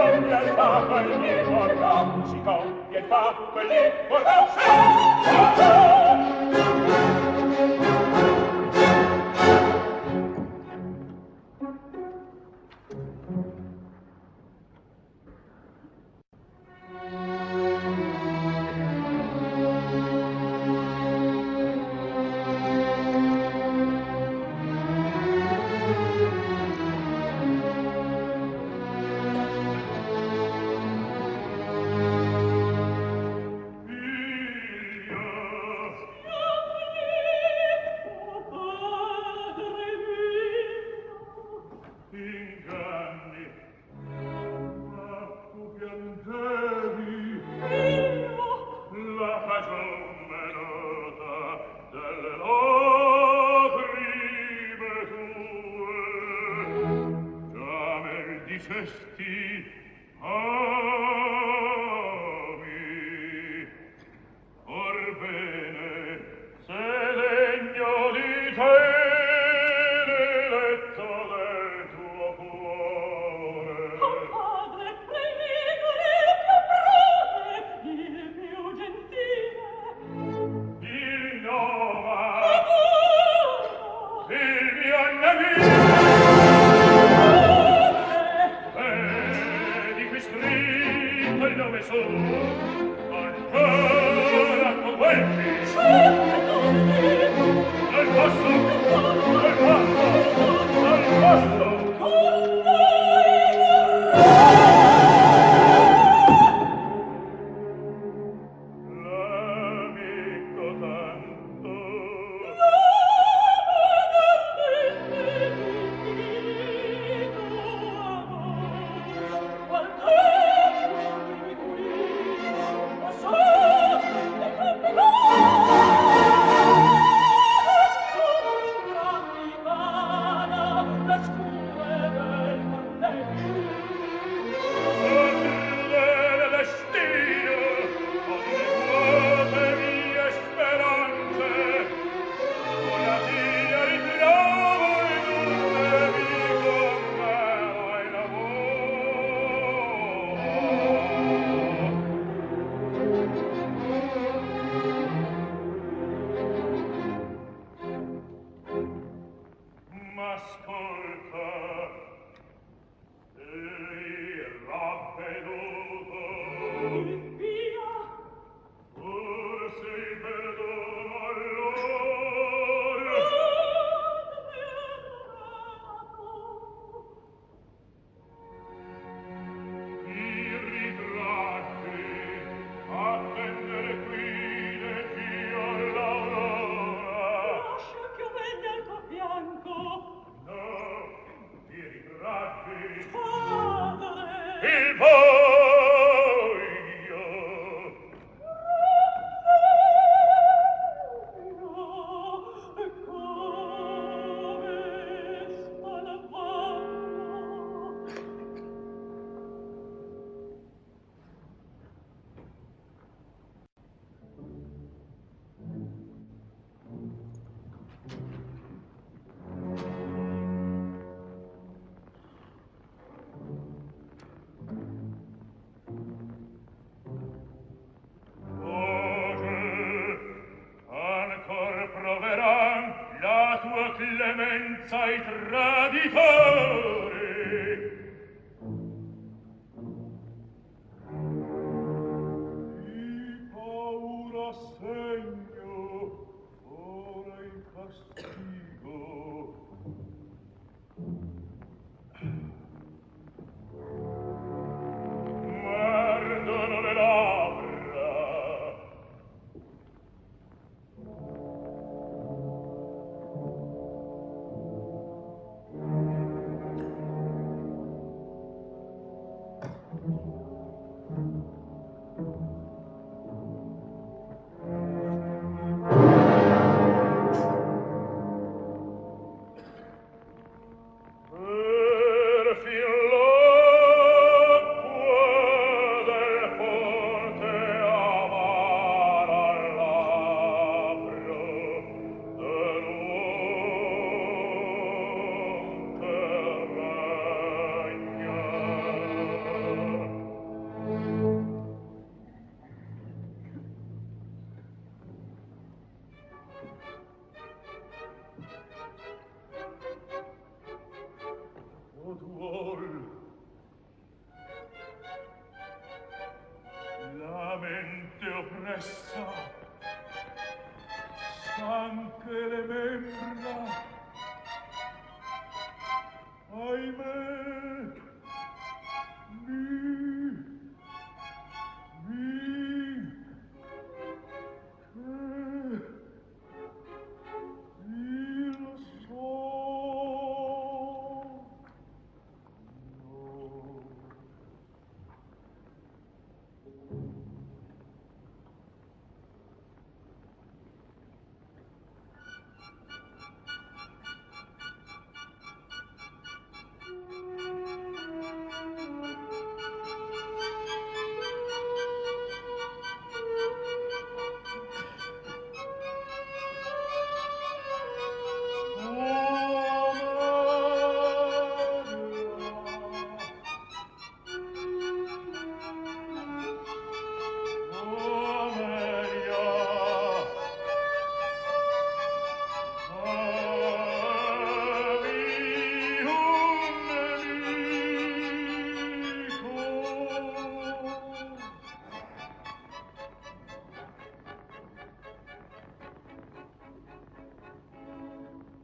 traditore. Di paura segno, ora in castigo. Mordono le labbra. anche le membra. Ahimè, mi, mi, che il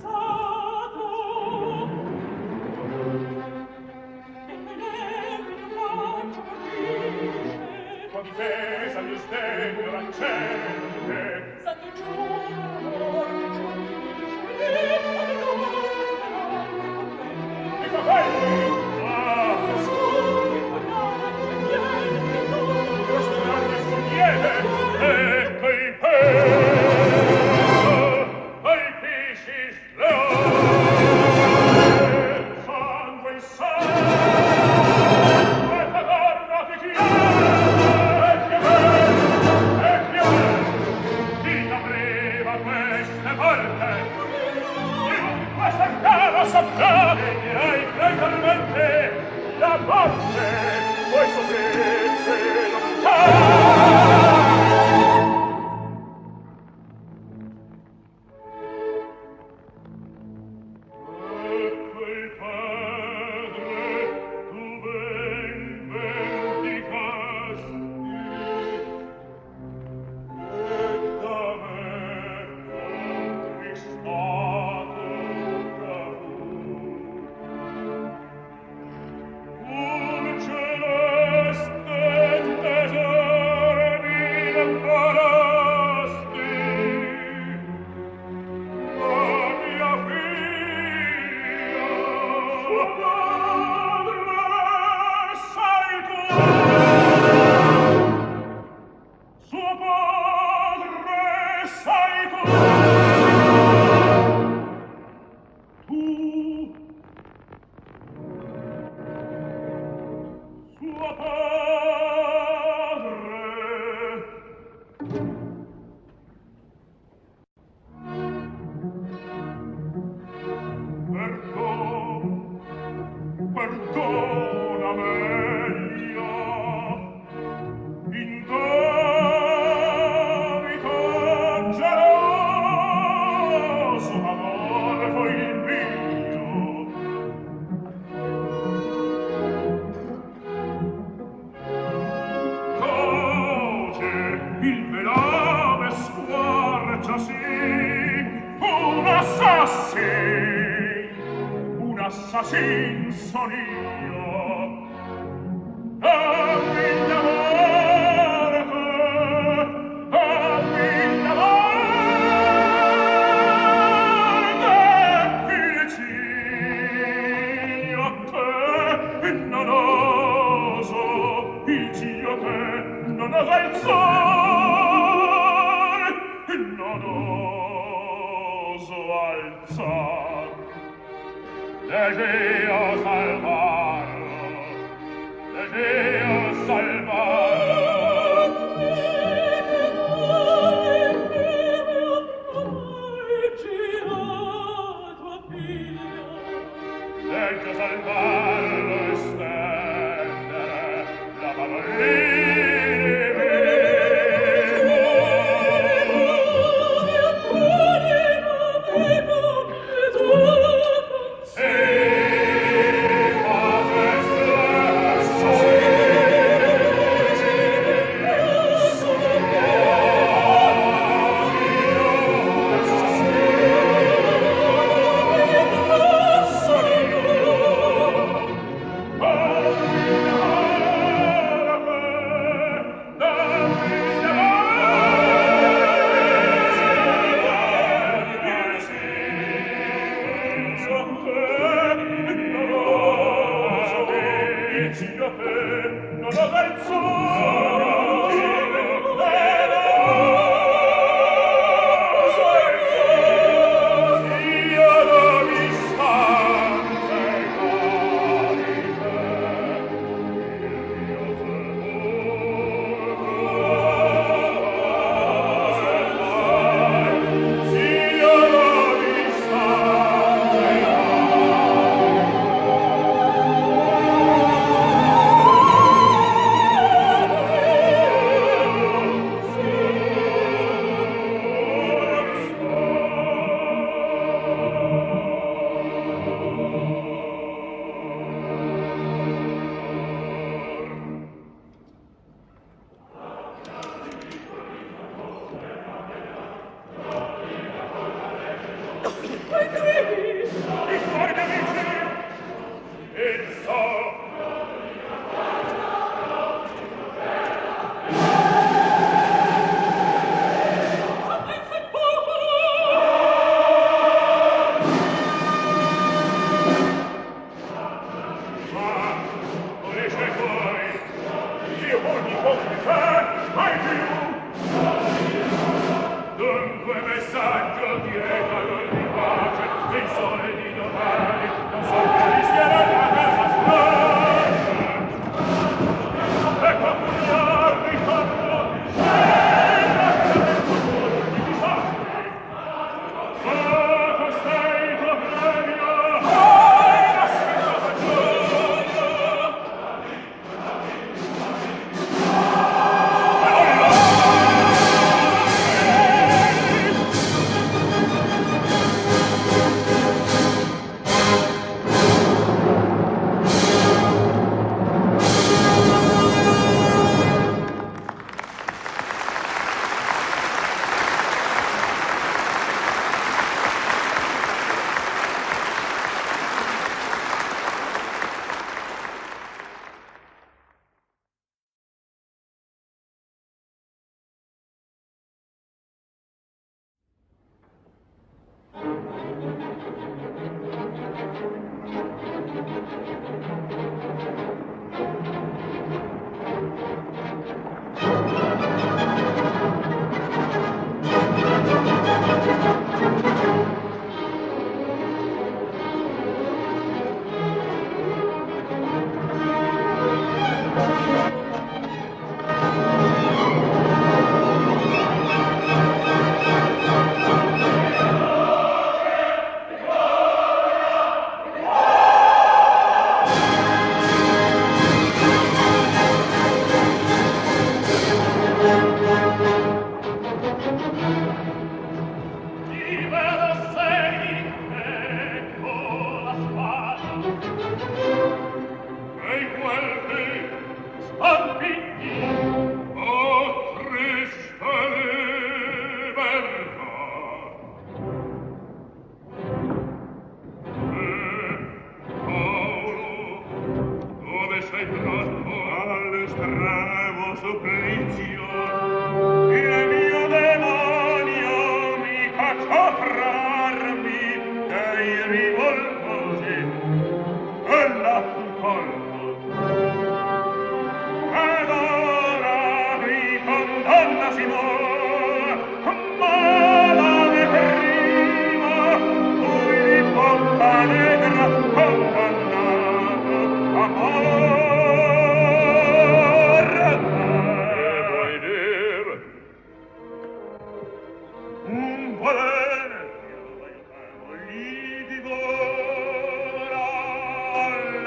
so, no. Alzar Deseo salvarlo, deseo salvarlo. Deggio salvarlo e stendere la mano Negra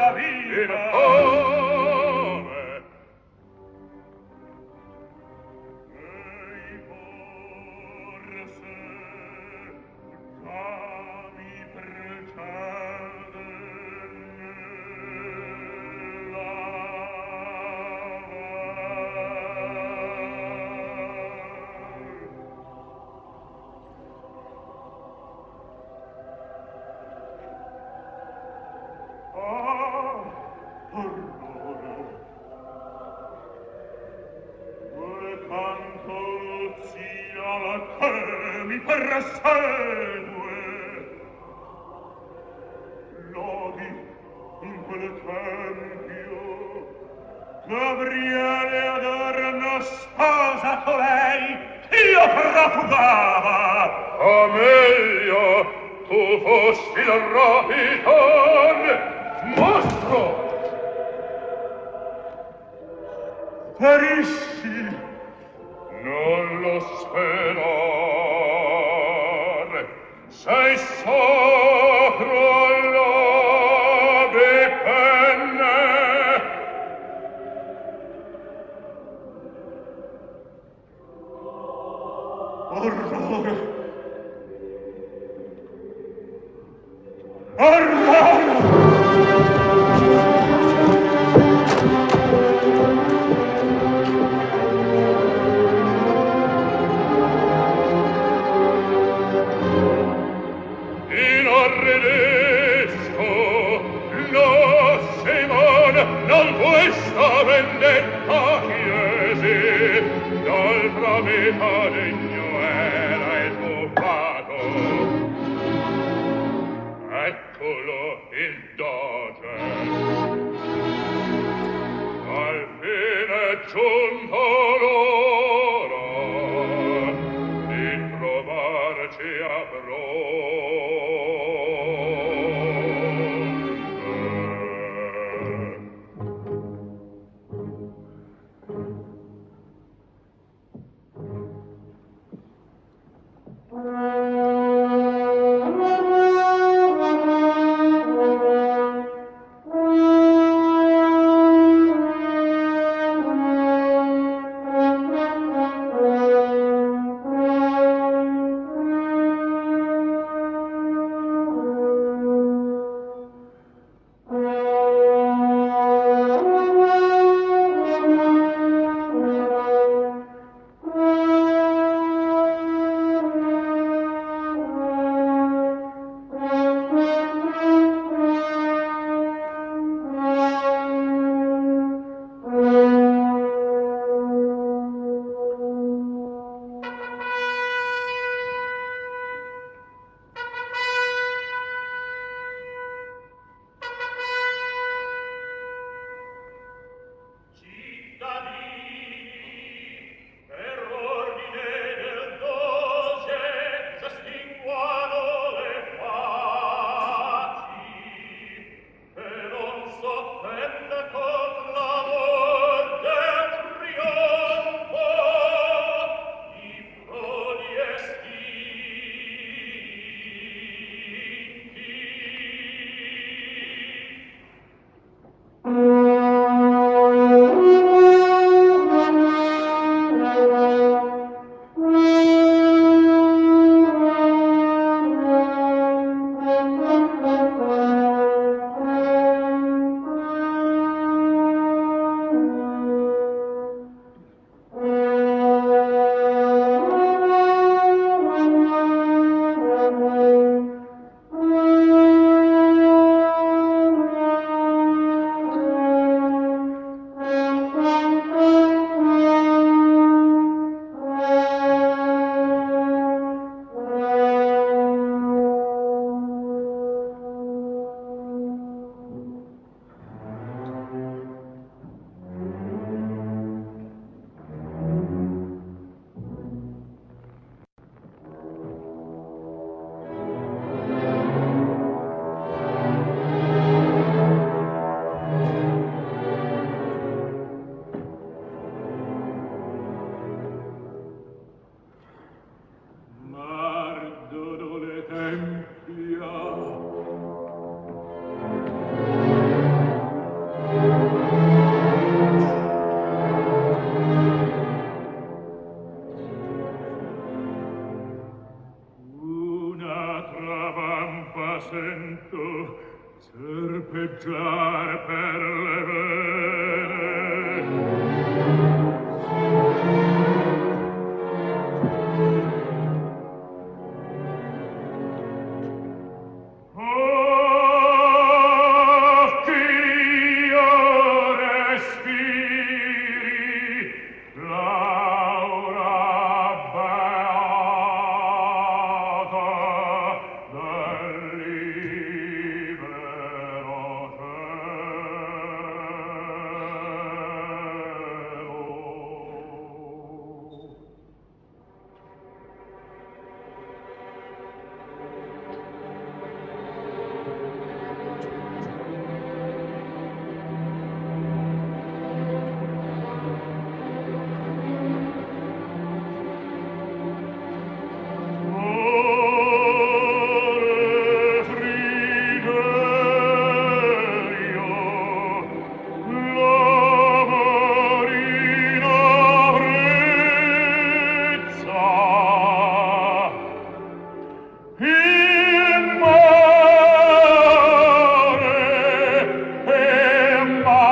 la vita come e forse già mi precede Gabriele Adorno sposato lei, io profugava. Amelia, tu fosti il rapiton mostro. Perisci, non lo sperare, sei sacro. Eccolo il doge. serpeggiare per le vene. Occhi o respiri l'aura beata del libero cielo. Ore frigerio, la marina brezza, il mare e mare.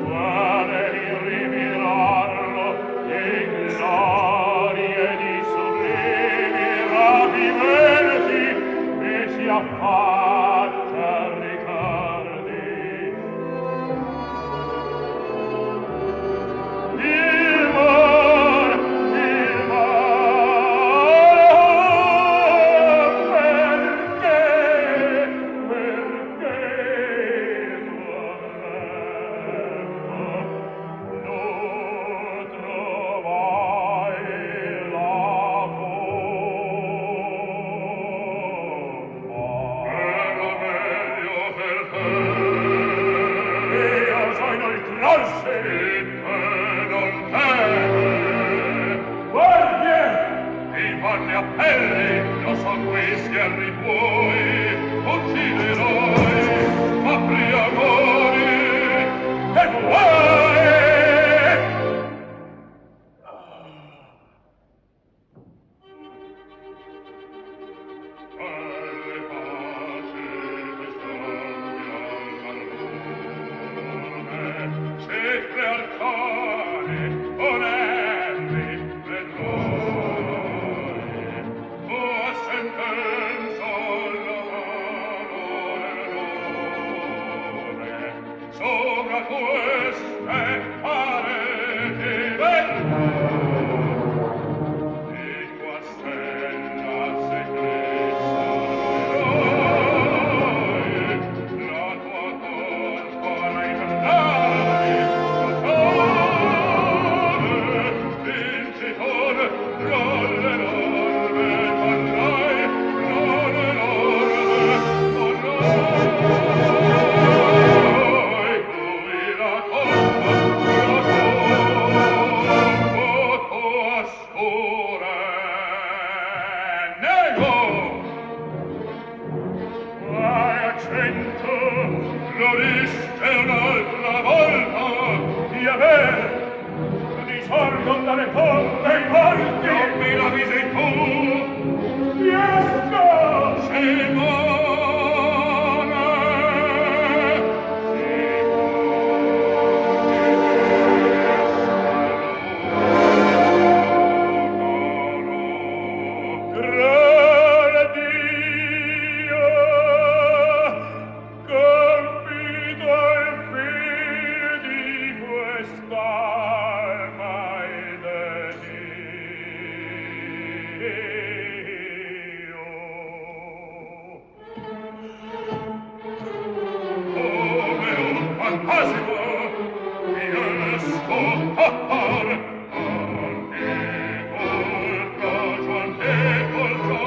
Quale il rimirarlo in glorie di sublimi rapimenti mi si affaccia ricordi. Il mar, il mar, perché, perché vorremmo non trovai la bomba. Era meglio per te. Io sono il Krauss e te non teme. Guardie! Il panne a pelle, lo so qui scherri puoi, ucciderai, apri amori e guai! Alle pace quest'oggi al barone, cifre arcane, onelli, pedroni, tua sentenza alla mano errore, sopra queste pareti verrò. Il guastella segreta l'eroe, la tua colpa nei cantati, tutore, vincitore, rolle, rolle, parrai, rolle, rolle, parrai, cui la colpa, la colpa tua nego. Vai a cento, floriste un'altra volta di aver disordo dalle porte ai morti. Non mi la visi tu, Fiesco! Simone, Grande Dio, colpito il filo di quest'alma ed è Dio. Come un fantasimo io esco a par, ante col braccio, ante col braccio,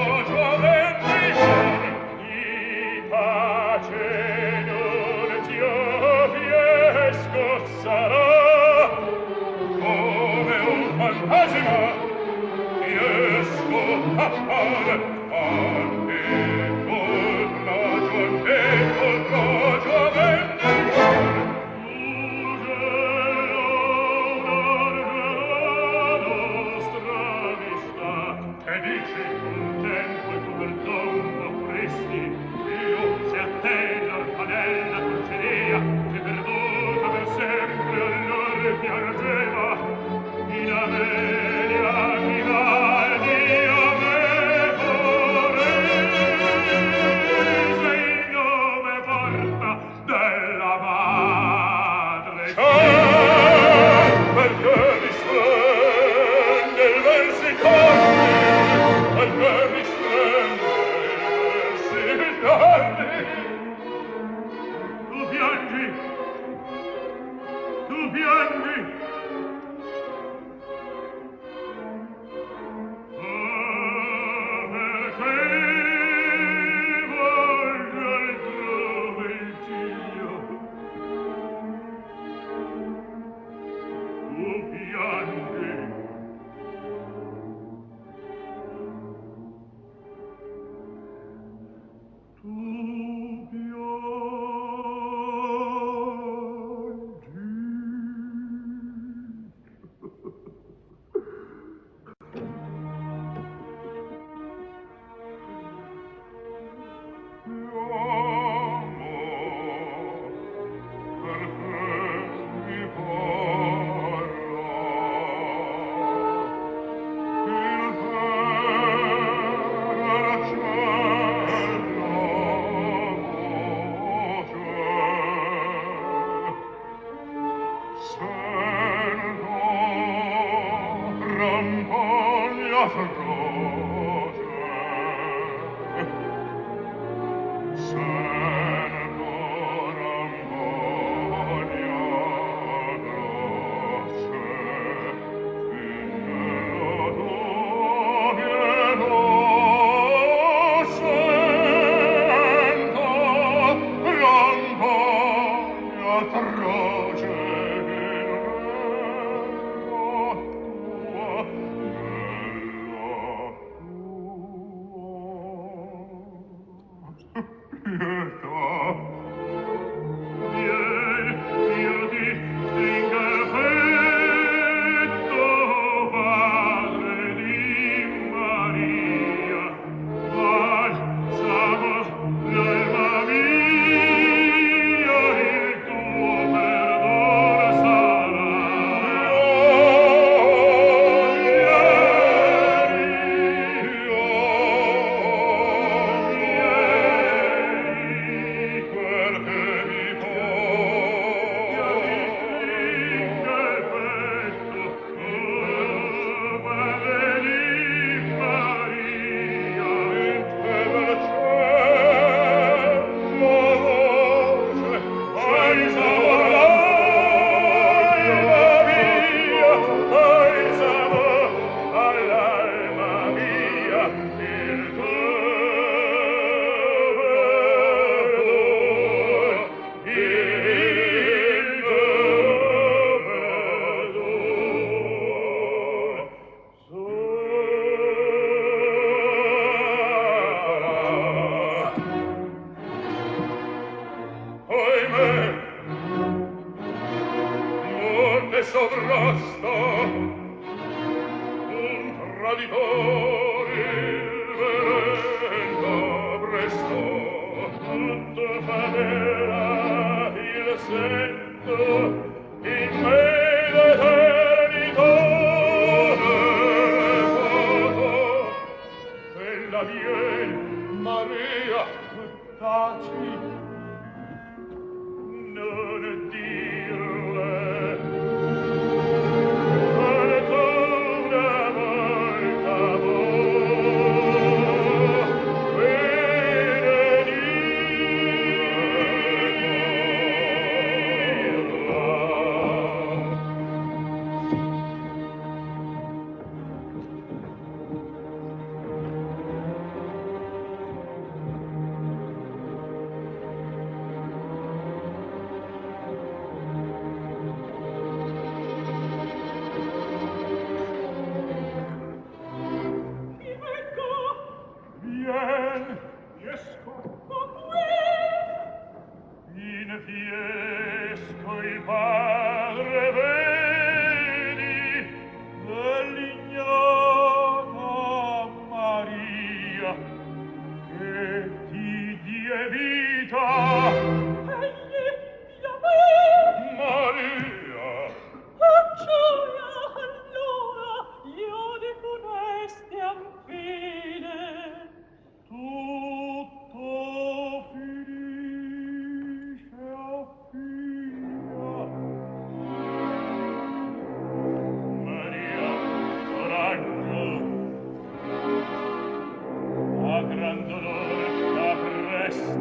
gran dolore appresta.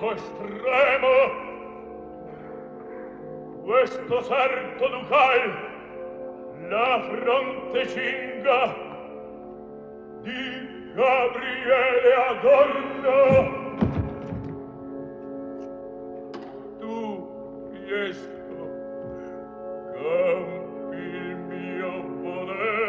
gioco estremo, questo sarto ducal la frontecinga di Gabriele Adorno. Tu, Fiesco, campi il mio volere,